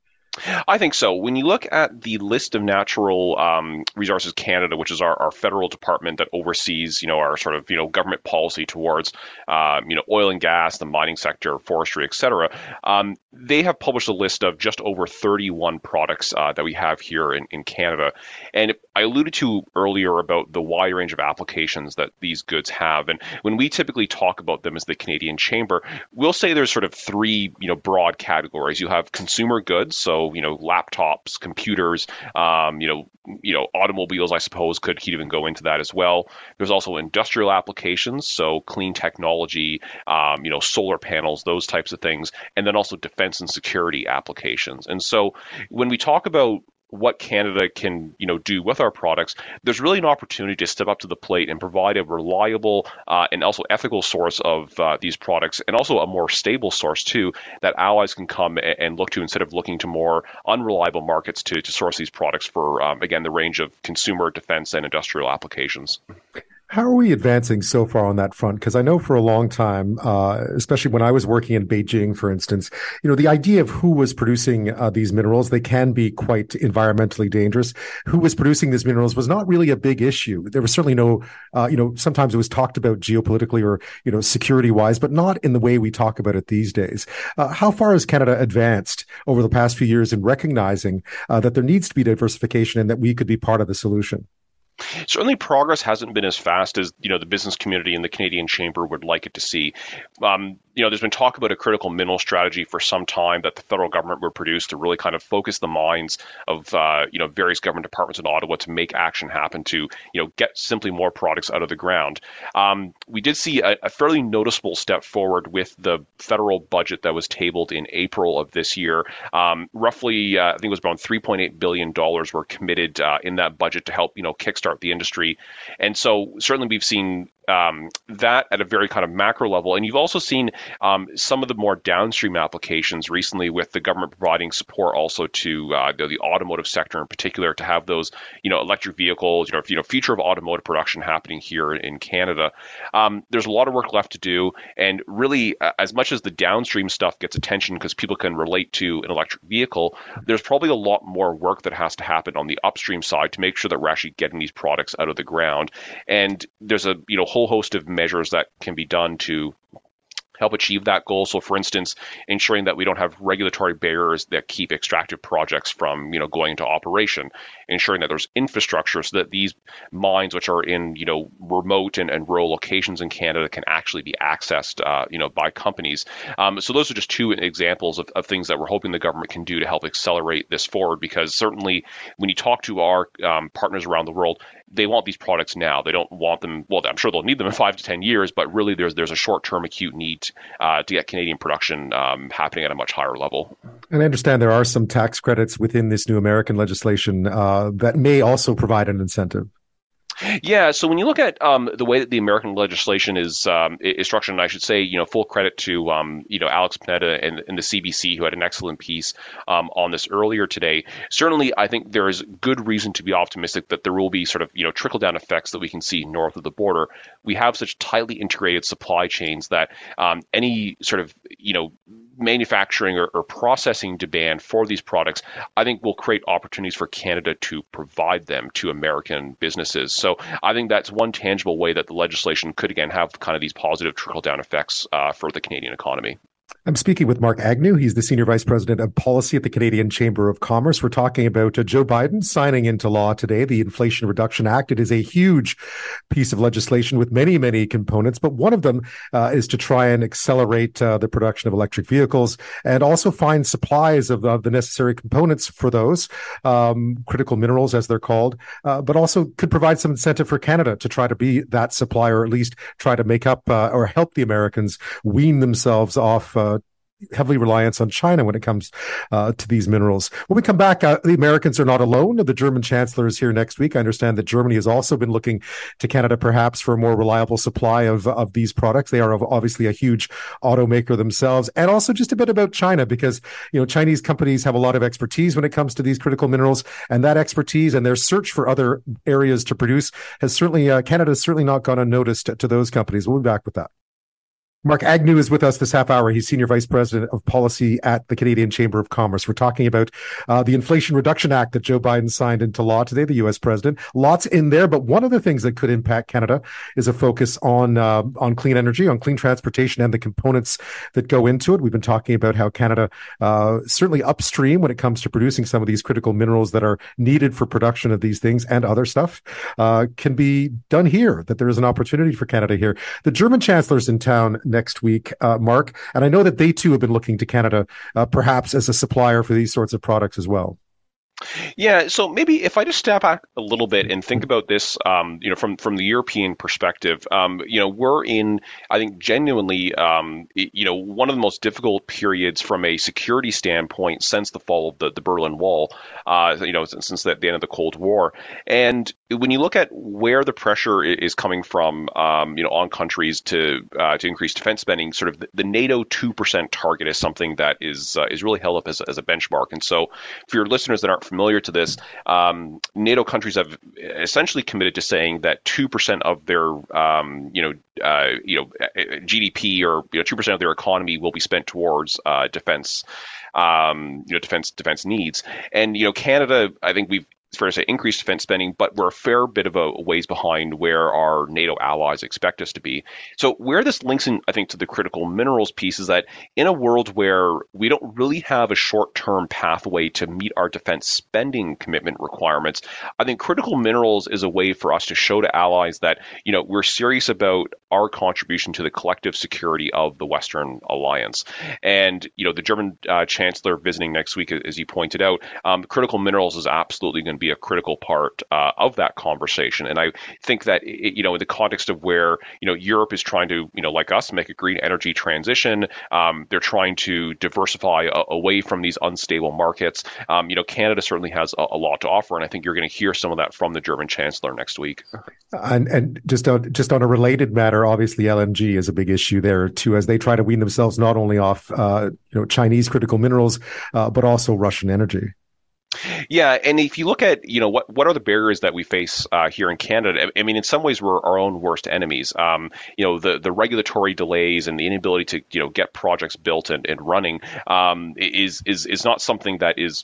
I think so. When you look at the list of Natural um, Resources Canada, which is our, our federal department that oversees, you know, our sort of, you know, government policy towards, um, you know, oil and gas, the mining sector, forestry, et cetera, um, they have published a list of just over thirty-one products uh, that we have here in, in Canada. And I alluded to earlier about the wide range of applications that these goods have. And when we typically talk about them as the Canadian Chamber, we'll say there's sort of three, you know, broad categories. You have consumer goods, so you know, laptops, computers, um, you know, you know, automobiles, I suppose, could even go into that as well. There's also industrial applications, so clean technology, um, you know, solar panels, those types of things, and then also defense and security applications. And so when we talk about what Canada can, you know, do with our products, there's really an opportunity to step up to the plate and provide a reliable uh, and also ethical source of uh, these products, and also a more stable source too that allies can come and look to instead of looking to more unreliable markets to, to source these products for, um, again, the range of consumer, defense, and industrial applications. How are we advancing so far on that front? Because I know for a long time, uh, especially when I was working in Beijing, for instance, you know, the idea of who was producing uh, these minerals, they can be quite environmentally dangerous. Who was producing these minerals was not really a big issue. There was certainly no, uh, you know, sometimes it was talked about geopolitically or, you know, security-wise, but not in the way we talk about it these days. Uh, how far has Canada advanced over the past few years in recognizing uh, that there needs to be diversification and that we could be part of the solution? Certainly, progress hasn't been as fast as, you know, the business community and the Canadian Chamber would like it to see. Um, you know, there's been talk about a critical mineral strategy for some time that the federal government would produce to really kind of focus the minds of, uh, you know, various government departments in Ottawa to make action happen to, you know, get simply more products out of the ground. Um, we did see a, a fairly noticeable step forward with the federal budget that was tabled in April of this year. Um, roughly, uh, I think it was around three point eight billion dollars were committed uh, in that budget to help, you know, kickstart the industry. And so certainly we've seen um, that at a very kind of macro level. And you've also seen um, some of the more downstream applications recently with the government providing support also to uh, the, the automotive sector in particular to have those, you know, electric vehicles, you know, you know, future of automotive production happening here in Canada. Um, there's a lot of work left to do. And really, uh, as much as the downstream stuff gets attention because people can relate to an electric vehicle, there's probably a lot more work that has to happen on the upstream side to make sure that we're actually getting these products out of the ground. And there's a, you know, whole host of measures that can be done to help achieve that goal. So for instance, ensuring that we don't have regulatory barriers that keep extractive projects from, you know, going into operation, ensuring that there's infrastructure so that these mines, which are in, you know, remote and, and rural locations in Canada, can actually be accessed, uh, you know, by companies. Um, so those are just two examples of, of things that we're hoping the government can do to help accelerate this forward, because certainly when you talk to our um, partners around the world, they want these products now. They don't want them, well, I'm sure they'll need them in five to ten years, but really there's there's a short-term acute need Uh, to get Canadian production um, happening at a much higher level. And I understand there are some tax credits within this new American legislation uh, that may also provide an incentive. Yeah, so when you look at um, the way that the American legislation is um, is structured, and I should say, you know, full credit to um, you know Alex Pineda and, and the C B C, who had an excellent piece um, on this earlier today. Certainly, I think there is good reason to be optimistic that there will be sort of, you know, trickle down effects that we can see north of the border. We have such tightly integrated supply chains that um, any sort of, you know, manufacturing or, or processing demand for these products, I think, will create opportunities for Canada to provide them to American businesses. So I think that's one tangible way that the legislation could, again, have kind of these positive trickle-down effects uh, for the Canadian economy. I'm speaking with Mark Agnew. He's the Senior Vice President of Policy at the Canadian Chamber of Commerce. We're talking about uh, Joe Biden signing into law today, the Inflation Reduction Act. It is a huge piece of legislation with many, many components, but one of them uh, is to try and accelerate uh, the production of electric vehicles and also find supplies of, of the necessary components for those, um, critical minerals as they're called, uh, but also could provide some incentive for Canada to try to be that supplier, or at least try to make up uh, or help the Americans wean themselves off uh, heavily reliance on China when it comes uh, to these minerals. When we come back, uh, the Americans are not alone. The German chancellor is here next week. I understand that Germany has also been looking to Canada perhaps for a more reliable supply of, of these products. They are obviously a huge automaker themselves. And also just a bit about China, because, you know, Chinese companies have a lot of expertise when it comes to these critical minerals, and that expertise and their search for other areas to produce has certainly, uh, Canada's certainly not gone unnoticed to those companies. We'll be back with that. Mark Agnew is with us this half hour. He's Senior Vice President of Policy at the Canadian Chamber of Commerce. We're talking about uh, the Inflation Reduction Act that Joe Biden signed into law today, the U S president. Lots in there, but one of the things that could impact Canada is a focus on uh, on clean energy, on clean transportation, and the components that go into it. We've been talking about how Canada, uh, certainly upstream when it comes to producing some of these critical minerals that are needed for production of these things and other stuff, uh, can be done here, that there is an opportunity for Canada here. The German chancellor's in town next week, uh, Mark. And I know that they too have been looking to Canada, uh, perhaps as a supplier for these sorts of products as well. Yeah, so maybe if I just step back a little bit and think about this, um, you know, from, from the European perspective, um, you know, we're in, I think, genuinely, um, you know, one of the most difficult periods from a security standpoint since the fall of the, the Berlin Wall, uh, you know, since, since the end of the Cold War. And when you look at where the pressure is coming from, um, you know, on countries to uh, to increase defense spending, sort of the, the NATO two percent target is something that is uh, is really held up as, as a benchmark. And so for your listeners that aren't not familiar to this, um, NATO countries have essentially committed to saying that two percent of their, um, you know, uh, you know, G D P or you know, two percent of their economy will be spent towards uh, defense, um, you know, defense defense needs. And you know, Canada, I think we've. fair to say increased defense spending, but we're a fair bit of a ways behind where our NATO allies expect us to be. So where this links in, I think, to the critical minerals piece is that in a world where we don't really have a short-term pathway to meet our defense spending commitment requirements, I think critical minerals is a way for us to show to allies that, you know, we're serious about our contribution to the collective security of the Western Alliance. And, you know, the German uh, Chancellor visiting next week, as you pointed out, um, critical minerals is absolutely going to be a critical part uh, of that conversation. And I think that, it, you know, in the context of where, you know, Europe is trying to, you know, like us, make a green energy transition, um, they're trying to diversify a- away from these unstable markets. Um, you know, Canada certainly has a-, a lot to offer. And I think you're going to hear some of that from the German Chancellor next week. And, and just, on, just on a related matter, obviously, L N G is a big issue there, too, as they try to wean themselves not only off, uh, you know, Chinese critical minerals, uh, but also Russian energy. Yeah. And if you look at, you know, what, what are the barriers that we face uh, here in Canada? I mean, in some ways, we're our own worst enemies. Um, you know, the, the regulatory delays and the inability to, you know, get projects built and, and running um, is, is, is not something that is,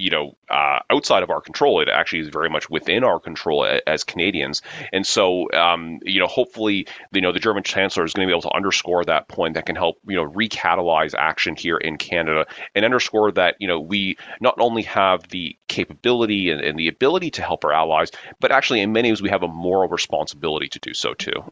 you know, uh, outside of our control. It actually is very much within our control a, as Canadians. And so, um, you know, hopefully, you know, the German Chancellor is going to be able to underscore that point that can help, you know, recatalyze action here in Canada and underscore that, you know, we not only have the capability and, and the ability to help our allies, but actually in many ways we have a moral responsibility to do so too.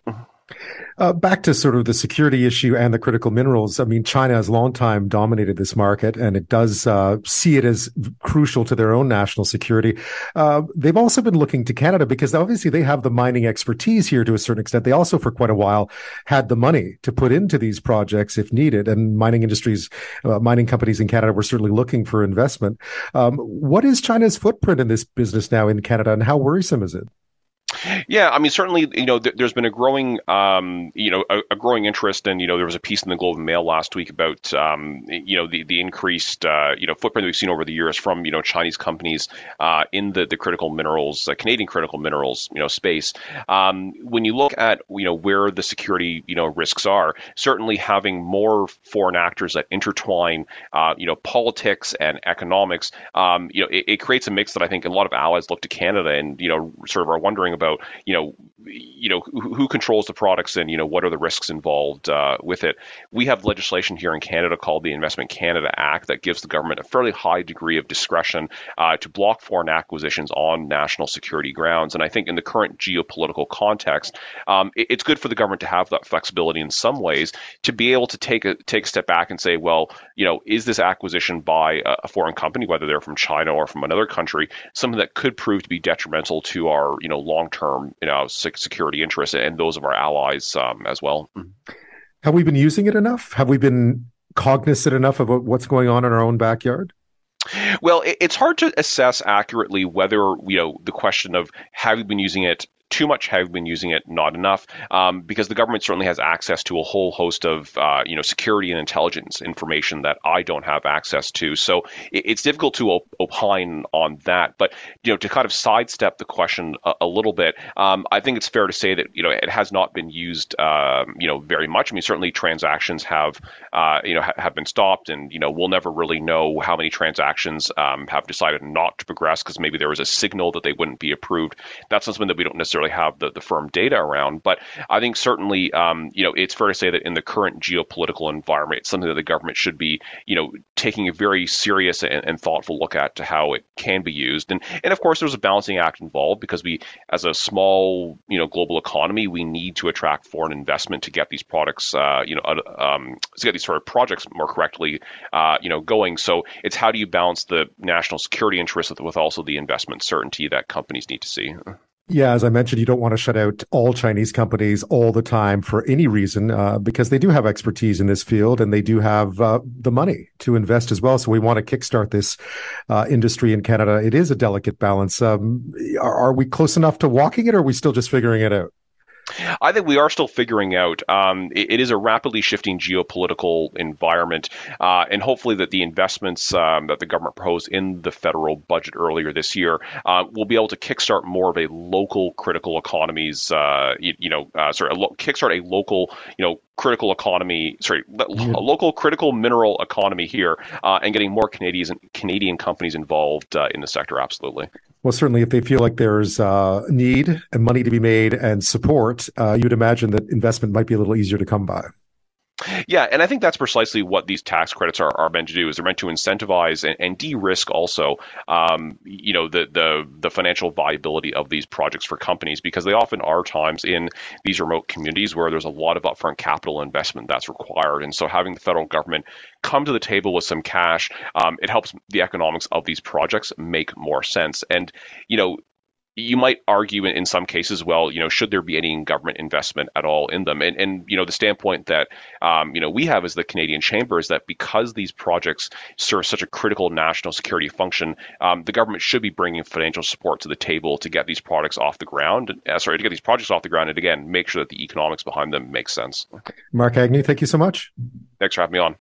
Uh, back to sort of the security issue and the critical minerals. I mean, China has long time dominated this market, and it does uh, see it as crucial to their own national security. Uh, they've also been looking to Canada because obviously they have the mining expertise here to a certain extent. They also, for quite a while, had the money to put into these projects if needed. And mining industries, uh, mining companies in Canada were certainly looking for investment. Um, what is China's footprint in this business now in Canada, and how worrisome is it? Yeah, I mean, certainly, you know, th- there's been a growing, um, you know, a, a growing interest. And, you know, there was a piece in the Globe and Mail last week about, um, you know, the, the increased, uh, you know, footprint that we've seen over the years from, you know, Chinese companies uh, in the, the critical minerals, uh, Canadian critical minerals, you know, space. Um, when you look at, you know, where the security, you know, risks are, certainly having more foreign actors that intertwine, uh, you know, politics and economics, um, you know, it, it creates a mix that I think a lot of allies look to Canada and, you know, sort of are wondering about. You know, you know who, who controls the products, and you know what are the risks involved uh, with it. We have legislation here in Canada called the Investment Canada Act that gives the government a fairly high degree of discretion uh, to block foreign acquisitions on national security grounds. And I think in the current geopolitical context, um, it, it's good for the government to have that flexibility in some ways to be able to take a take a step back and say, well, you know, is this acquisition by a, a foreign company, whether they're from China or from another country, something that could prove to be detrimental to our, you know, long-term term, you know, security interests and those of our allies um, as well. Have we been using it enough? Have we been cognizant enough of what's going on in our own backyard? Well, it, it's hard to assess accurately whether, you know, the question of have you been using it too much, have been using it not enough, um, because the government certainly has access to a whole host of, uh, you know, security and intelligence information that I don't have access to. So it, it's difficult to op- opine on that. But, you know, to kind of sidestep the question a, a little bit, um, I think it's fair to say that, you know, it has not been used, um, you know, very much. I mean, certainly transactions have, uh, you know, ha- have been stopped, and, you know, we'll never really know how many transactions um, have decided not to progress because maybe there was a signal that they wouldn't be approved. That's something that we don't necessarily have the, the firm data around. But I think certainly, um, you know, it's fair to say that in the current geopolitical environment, it's something that the government should be, you know, taking a very serious and, and thoughtful look at to how it can be used. And, and of course, there's a balancing act involved because we, as a small, you know, global economy, we need to attract foreign investment to get these products, uh, you know, um, to get these sort of projects more correctly, uh, you know, going. So it's how do you balance the national security interests with, with also the investment certainty that companies need to see. Yeah, as I mentioned, you don't want to shut out all Chinese companies all the time for any reason, uh, because they do have expertise in this field and they do have uh, the money to invest as well. So we want to kickstart this uh, industry in Canada. It is a delicate balance. Um, are, are we close enough to walking it, or are we still just figuring it out? I think we are still figuring out. Um, it, it is a rapidly shifting geopolitical environment, uh, and hopefully that the investments um, that the government proposed in the federal budget earlier this year uh, will be able to kickstart more of a local critical economies, uh, you, you know, uh, sorry, a lo- kickstart a local, you know, critical economy, sorry, yeah. a local critical mineral economy here, uh, and getting more Canadians and Canadian companies involved uh, in the sector. Absolutely. Well, certainly, if they feel like there's uh, need and money to be made and support, uh, you'd imagine that investment might be a little easier to come by. Yeah, and I think that's precisely what these tax credits are, are meant to do. Is they're meant to incentivize and, and de-risk also, um, you know, the, the the financial viability of these projects for companies, because they often are times in these remote communities where there's a lot of upfront capital investment that's required. And so having the federal government come to the table with some cash, um, it helps the economics of these projects make more sense. And, you know, you might argue in some cases, well, you know, should there be any government investment at all in them? And, and you know, the standpoint that, um, you know, we have as the Canadian Chamber is that because these projects serve such a critical national security function, um, the government should be bringing financial support to the table to get these products off the ground, uh, sorry, to get these projects off the ground and, again, make sure that the economics behind them make sense. Mark Agnew, thank you so much. Thanks for having me on.